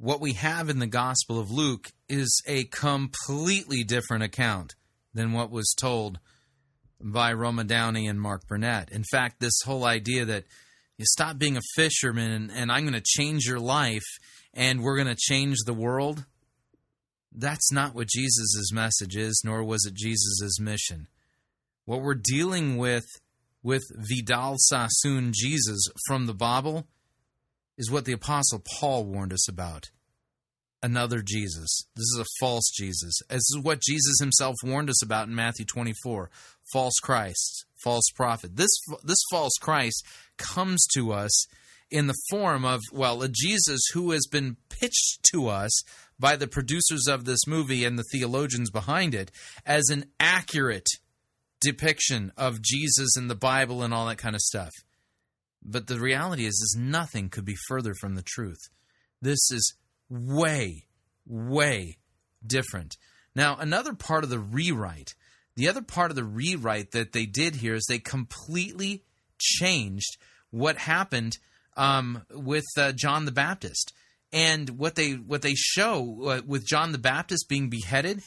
What we have in the Gospel of Luke is a completely different account than what was told by Roma Downey and Mark Burnett. In fact, this whole idea that you stop being a fisherman and I'm going to change your life and we're going to change the world, that's not what Jesus' message is, nor was it Jesus' mission. What we're dealing with Vidal Sassoon Jesus from the Bible is what the Apostle Paul warned us about. Another Jesus. This is a false Jesus. This is what Jesus himself warned us about in Matthew 24. False Christ, false prophet. This false Christ comes to us in the form of, well, a Jesus who has been pitched to us by the producers of this movie and the theologians behind it as an accurate depiction of Jesus in the Bible and all that kind of stuff. But the reality is nothing could be further from the truth. This is way, way different. Now, the other part of the rewrite that they did here is they completely changed what happened with John the Baptist. And what they show with John the Baptist being beheaded,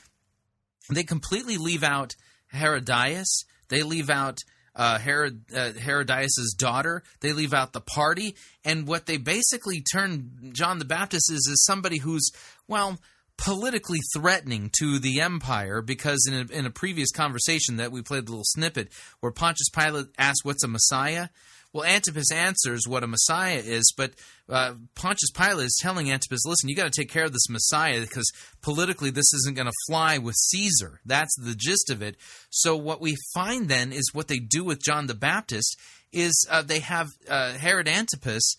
they completely leave out Herodias. They leave out Herodias' daughter. They leave out the party, and what they basically turn John the Baptist is somebody who's, well, politically threatening to the empire, because in a previous conversation that we played a little snippet where Pontius Pilate asked, "What's a Messiah?" Well, Antipas answers what a Messiah is, but Pontius Pilate is telling Antipas, listen, you got to take care of this Messiah because politically this isn't going to fly with Caesar. That's the gist of it. So what we find then is what they do with John the Baptist is they have Herod Antipas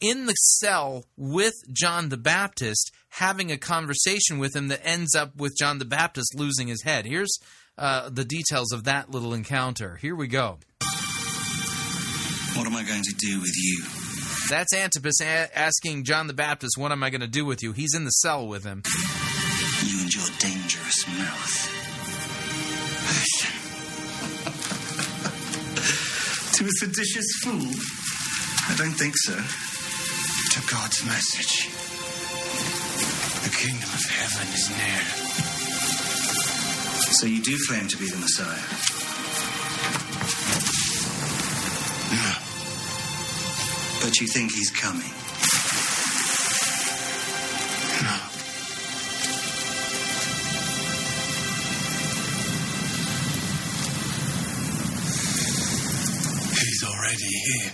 in the cell with John the Baptist having a conversation with him that ends up with John the Baptist losing his head. Here's the details of that little encounter. Here we go. What am I going to do with you? That's Antipas asking John the Baptist, what am I going to do with you? He's in the cell with him. You and your dangerous mouth. to a seditious fool? I don't think so. To God's message. The kingdom of heaven is near. So you do claim to be the Messiah? No. But you think he's coming? No. He's already here.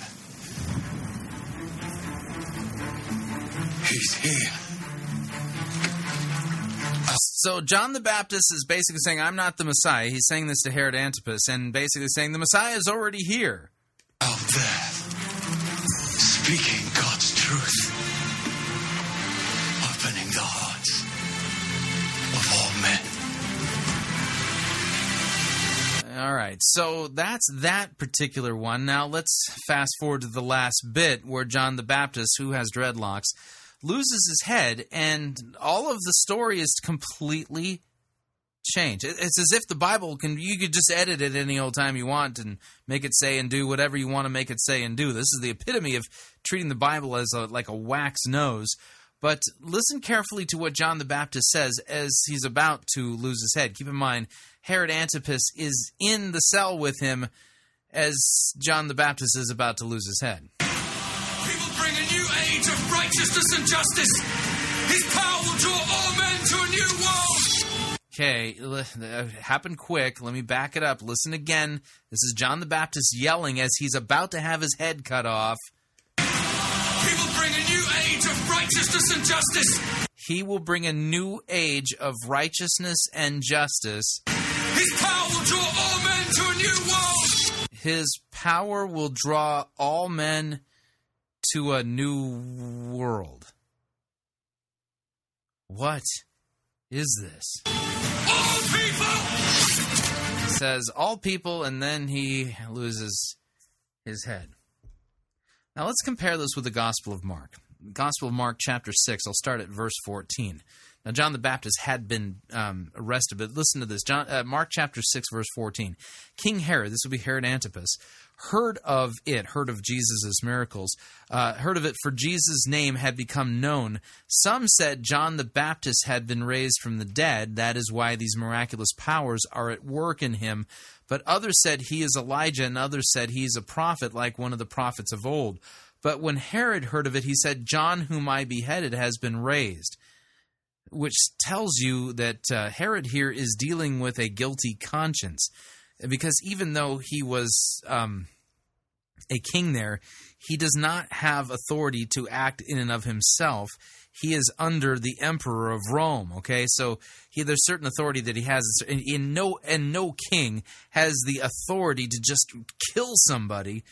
He's here. So John the Baptist is basically saying, I'm not the Messiah. He's saying this to Herod Antipas and basically saying the Messiah is already here. Out there, speaking God's truth, opening the hearts of all men. All right, so that's that particular one. Now let's fast forward to the last bit where John the Baptist, who has dreadlocks, loses his head, and all of the story is completely changed. It's as if the Bible you could just edit it any old time you want and make it say and do whatever you want to make it say and do. This is the epitome of treating the Bible as like a wax nose. But listen carefully to what John the Baptist says as he's about to lose his head. Keep in mind, Herod Antipas is in the cell with him as John the Baptist is about to lose his head. Age of righteousness and justice. His power will draw all men to a new world. Okay, happened quick. Let me back it up. Listen again. This is John the Baptist yelling as he's about to have his head cut off. He will bring a new age of righteousness and justice. He will bring a new age of righteousness and justice. His power will draw all men to a new world. His power will draw all men to a new world. What is this? All people! Says all people, and then he loses his head. Now let's compare this with the Gospel of Mark. Gospel of Mark chapter 6. I'll start at verse 14. Now John the Baptist had been arrested, but listen to this. Mark chapter 6, verse 14. King Herod, this would be Herod Antipas, heard of Jesus' miracles, heard of it, for Jesus' name had become known. Some said John the Baptist had been raised from the dead. That is why these miraculous powers are at work in him. But others said he is Elijah, and others said he is a prophet like one of the prophets of old. But when Herod heard of it, he said, John, whom I beheaded, has been raised. Which tells you that Herod here is dealing with a guilty conscience. Because even though he was a king there, he does not have authority to act in and of himself. He is under the emperor of Rome, okay? So there's certain authority that he has. No king has the authority to just kill somebody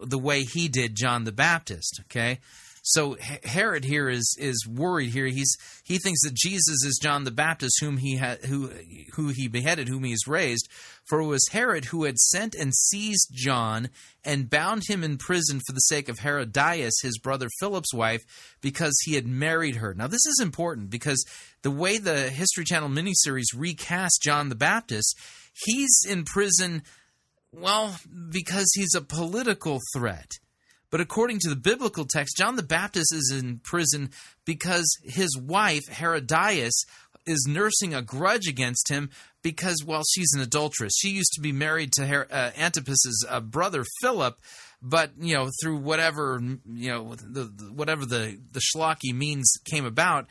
the way he did John the Baptist, okay? So Herod here is worried here. He thinks that Jesus is John the Baptist, who he beheaded, whom he has raised. For it was Herod who had sent and seized John and bound him in prison for the sake of Herodias, his brother Philip's wife, because he had married her. Now this is important because the way the History Channel miniseries recast John the Baptist, he's in prison, well, because he's a political threat. But according to the biblical text, John the Baptist is in prison because his wife, Herodias, is nursing a grudge against him because, well, she's an adulteress. She used to be married to Antipas's brother, Philip, but, you know, through whatever, you know, the schlocky means came about,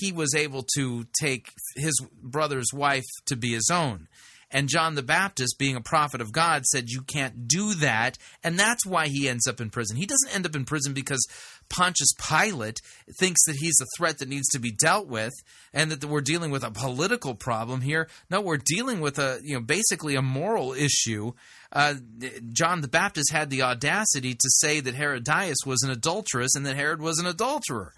he was able to take his brother's wife to be his own. And John the Baptist, being a prophet of God, said you can't do that, and that's why he ends up in prison. He doesn't end up in prison because Pontius Pilate thinks that he's a threat that needs to be dealt with and that we're dealing with a political problem here. No, we're dealing with basically a moral issue. John the Baptist had the audacity to say that Herodias was an adulteress and that Herod was an adulterer.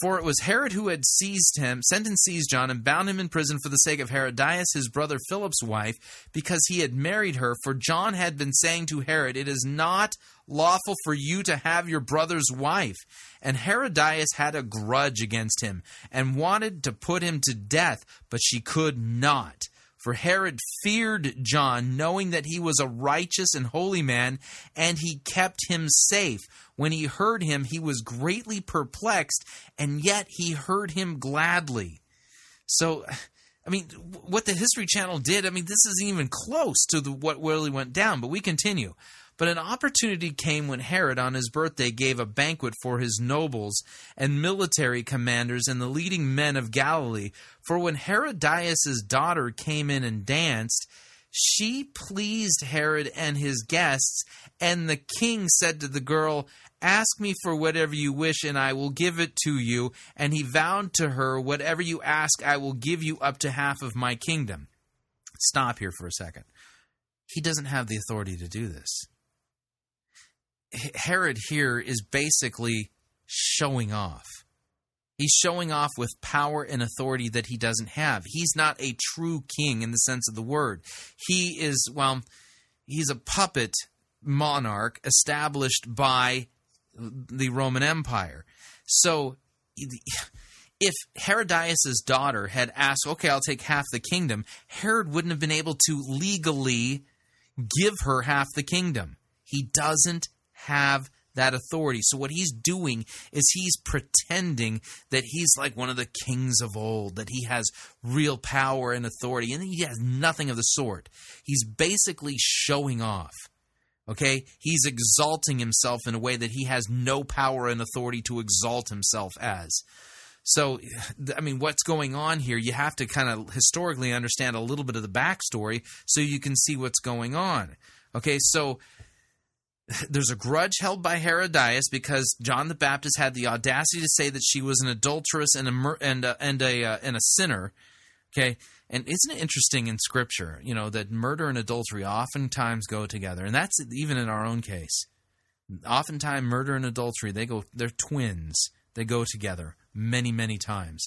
For it was Herod who had sent and seized John and bound him in prison for the sake of Herodias, his brother Philip's wife, because he had married her. For John had been saying to Herod, it is not lawful for you to have your brother's wife. And Herodias had a grudge against him and wanted to put him to death, but she could not. For Herod feared John, knowing that he was a righteous and holy man, and he kept him safe. When he heard him, he was greatly perplexed, and yet he heard him gladly. So, I mean, what the History Channel did, I mean, this isn't even close to what really went down, but we continue. But an opportunity came when Herod, on his birthday, gave a banquet for his nobles and military commanders and the leading men of Galilee. For when Herodias' daughter came in and danced, she pleased Herod and his guests. And the king said to the girl, "Ask me for whatever you wish, and I will give it to you." And he vowed to her, "Whatever you ask, I will give you up to half of my kingdom." Stop here for a second. He doesn't have the authority to do this. Herod here is basically showing off. He's showing off with power and authority that he doesn't have. He's not a true king in the sense of the word. He is, well, he's a puppet monarch established by the Roman Empire. So if Herodias' daughter had asked, "Okay, I'll take half the kingdom," Herod wouldn't have been able to legally give her half the kingdom. He doesn't have that authority. So what he's doing is he's pretending that he's like one of the kings of old, that he has real power and authority, and he has nothing of the sort. He's basically showing off, okay? He's exalting himself in a way that he has no power and authority to exalt himself as. So, I mean, what's going on here? You have to kind of historically understand a little bit of the backstory so you can see what's going on, okay? So there's a grudge held by Herodias because John the Baptist had the audacity to say that she was an adulteress and a sinner. Okay, and isn't it interesting in Scripture, you know, that murder and adultery oftentimes go together, and that's even in our own case. Oftentimes, murder and adultery they're twins. They go together many, many times.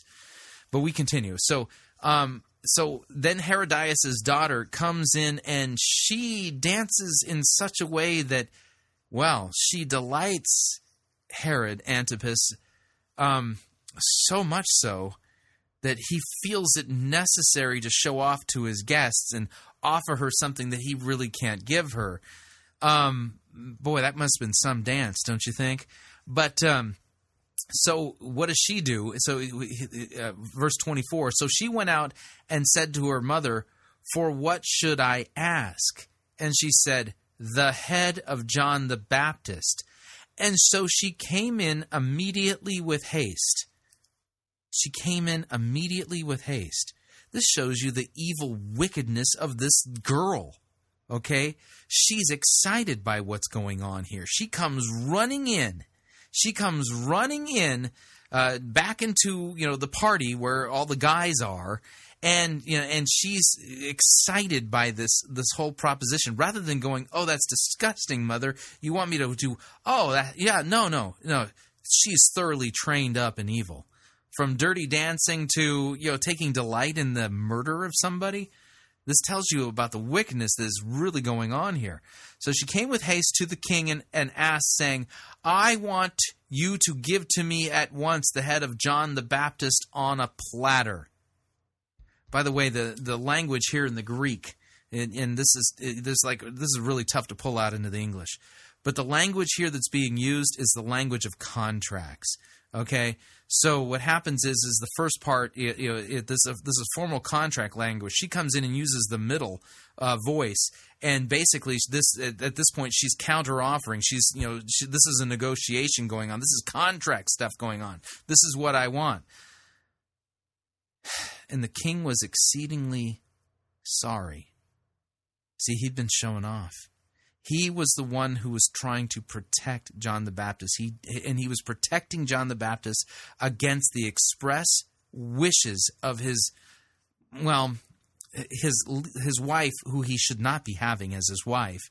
But we continue. So then Herodias' daughter comes in and she dances in such a way that, well, she delights Herod Antipas so much so that he feels it necessary to show off to his guests and offer her something that he really can't give her. Boy, that must have been some dance, don't you think? But so what does she do? So verse 24, so she went out and said to her mother, "For what should I ask?" And she said, "The head of John the Baptist." And so she came in immediately with haste. She came in immediately with haste. This shows you the evil wickedness of this girl. Okay? She's excited by what's going on here. She comes running in. She comes running in back into, you know, the party where all the guys are, and you know, and she's excited by this whole proposition. Rather than going, "Oh, that's disgusting, mother. You want me to do? Oh, that, yeah, no." She's thoroughly trained up in evil, from dirty dancing to, you know, taking delight in the murder of somebody. This tells you about the wickedness that is really going on here. So she came with haste to the king and asked, saying, "I want you to give to me at once the head of John the Baptist on a platter." By the way, the language here in the Greek, and this is really tough to pull out into the English, but the language here that's being used is the language of contracts. Okay, so what happens is the first part, you know, this is formal contract language. She comes in and uses the middle voice, and basically this at this point she's counter offering. She's, you know, this is a negotiation going on. This is contract stuff going on. This is what I want. And the king was exceedingly sorry. See, he'd been showing off. He was the one who was trying to protect John the Baptist. He was protecting John the Baptist against the express wishes of his wife, who he should not be having as his wife.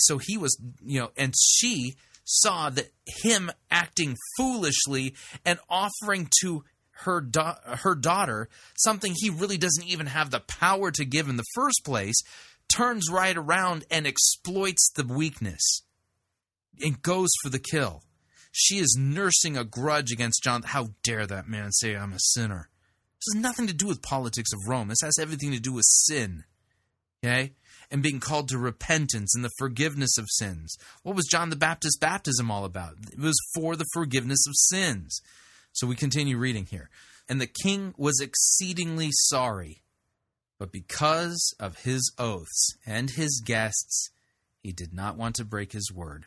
So he was, you know, and she saw that him acting foolishly and offering to her daughter something he really doesn't even have the power to give in the first place, turns right around and exploits the weakness and goes for the kill. She is nursing a grudge against John. How dare that man say I'm a sinner? This has nothing to do with politics of Rome. This has everything to do with sin, okay? And being called to repentance and the forgiveness of sins. What was John the Baptist's baptism all about? It was for the forgiveness of sins. So we continue reading here. And the king was exceedingly sorry, but because of his oaths and his guests, he did not want to break his word.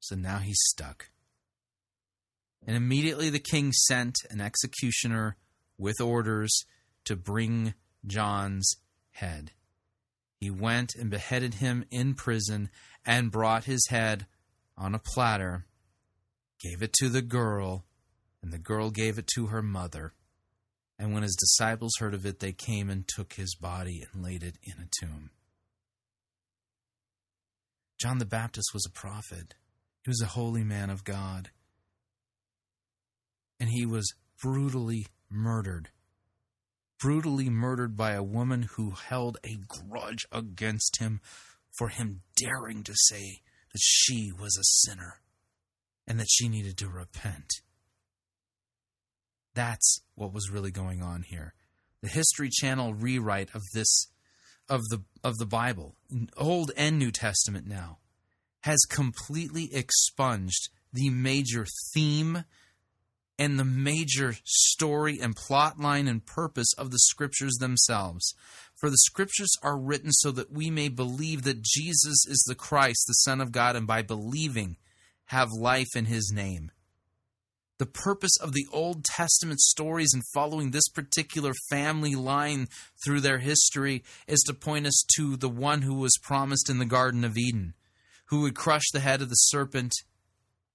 So now he's stuck. And immediately the king sent an executioner with orders to bring John's head. He went and beheaded him in prison and brought his head on a platter, gave it to the girl, and the girl gave it to her mother. And when his disciples heard of it, they came and took his body and laid it in a tomb. John the Baptist was a prophet. He was a holy man of God. And he was brutally murdered by a woman who held a grudge against him for him daring to say that she was a sinner and that she needed to repent. That's what was really going on here. The History Channel rewrite of this, of the Bible, Old and New Testament now, has completely expunged the major theme and the major story and plot line and purpose of the Scriptures themselves. For the Scriptures are written so that we may believe that Jesus is the Christ, the Son of God, and by believing have life in His name. The purpose of the Old Testament stories and following this particular family line through their history is to point us to the one who was promised in the Garden of Eden, who would crush the head of the serpent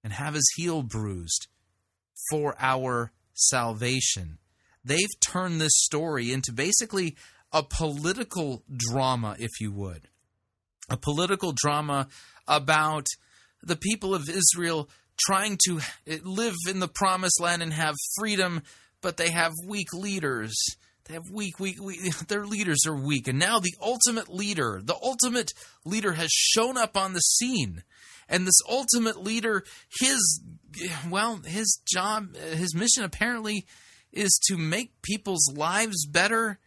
and have his heel bruised for our salvation. They've turned this story into basically a political drama, if you would. A political drama about the people of Israel trying to live in the promised land and have freedom, but they have weak leaders. They have weak. Their leaders are weak. And now the ultimate leader has shown up on the scene. And this ultimate leader, his job, his mission apparently is to make people's lives better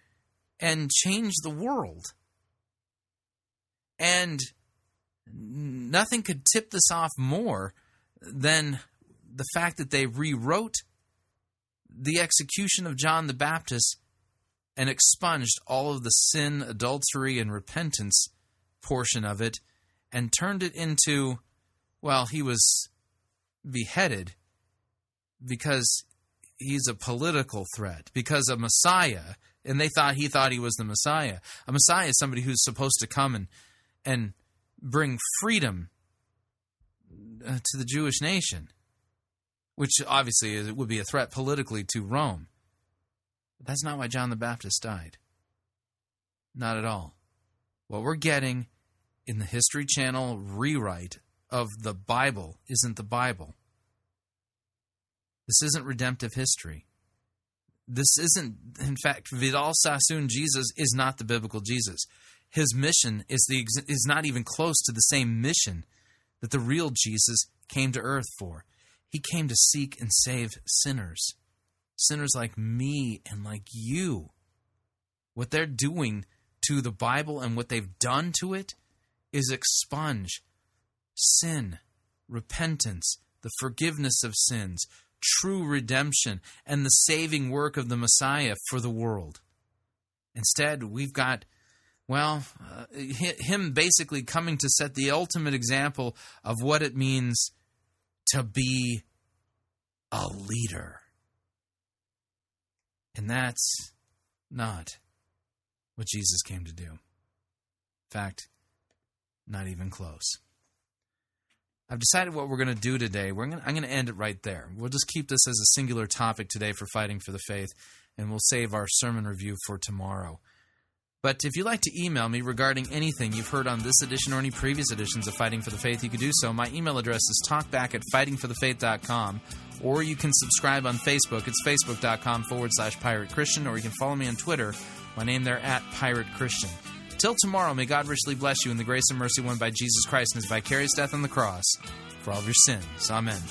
and change the world. And nothing could tip this off more than the fact that they rewrote the execution of John the Baptist and expunged all of the sin, adultery, and repentance portion of it and turned it into, well, he was beheaded because he's a political threat, because a Messiah, and they thought he was the Messiah. A Messiah is somebody who's supposed to come and bring freedom to the Jewish nation, which obviously it would be a threat politically to Rome. But that's not why John the Baptist died. Not at all. What we're getting in the History Channel rewrite of the Bible isn't the Bible. This isn't redemptive history. This isn't, in fact, Vidal Sassoon Jesus is not the biblical Jesus. His mission is not even close to the same mission that the real Jesus came to earth for. He came to seek and save sinners. Sinners like me and like you. What they're doing to the Bible and what they've done to it is expunge sin, repentance, the forgiveness of sins, true redemption, and the saving work of the Messiah for the world. Instead, we've got, him basically coming to set the ultimate example of what it means to be a leader. And that's not what Jesus came to do. In fact, not even close. I've decided what we're going to do today. I'm going to end it right there. We'll just keep this as a singular topic today for Fighting for the Faith, and we'll save our sermon review for tomorrow. But if you'd like to email me regarding anything you've heard on this edition or any previous editions of Fighting for the Faith, you can do so. My email address is talkback@fightingforthefaith.com, or you can subscribe on Facebook. It's facebook.com/Pirate Christian, or you can follow me on Twitter. My name there, @Pirate Christian. Till tomorrow, may God richly bless you in the grace and mercy won by Jesus Christ and His vicarious death on the cross for all of your sins. Amen.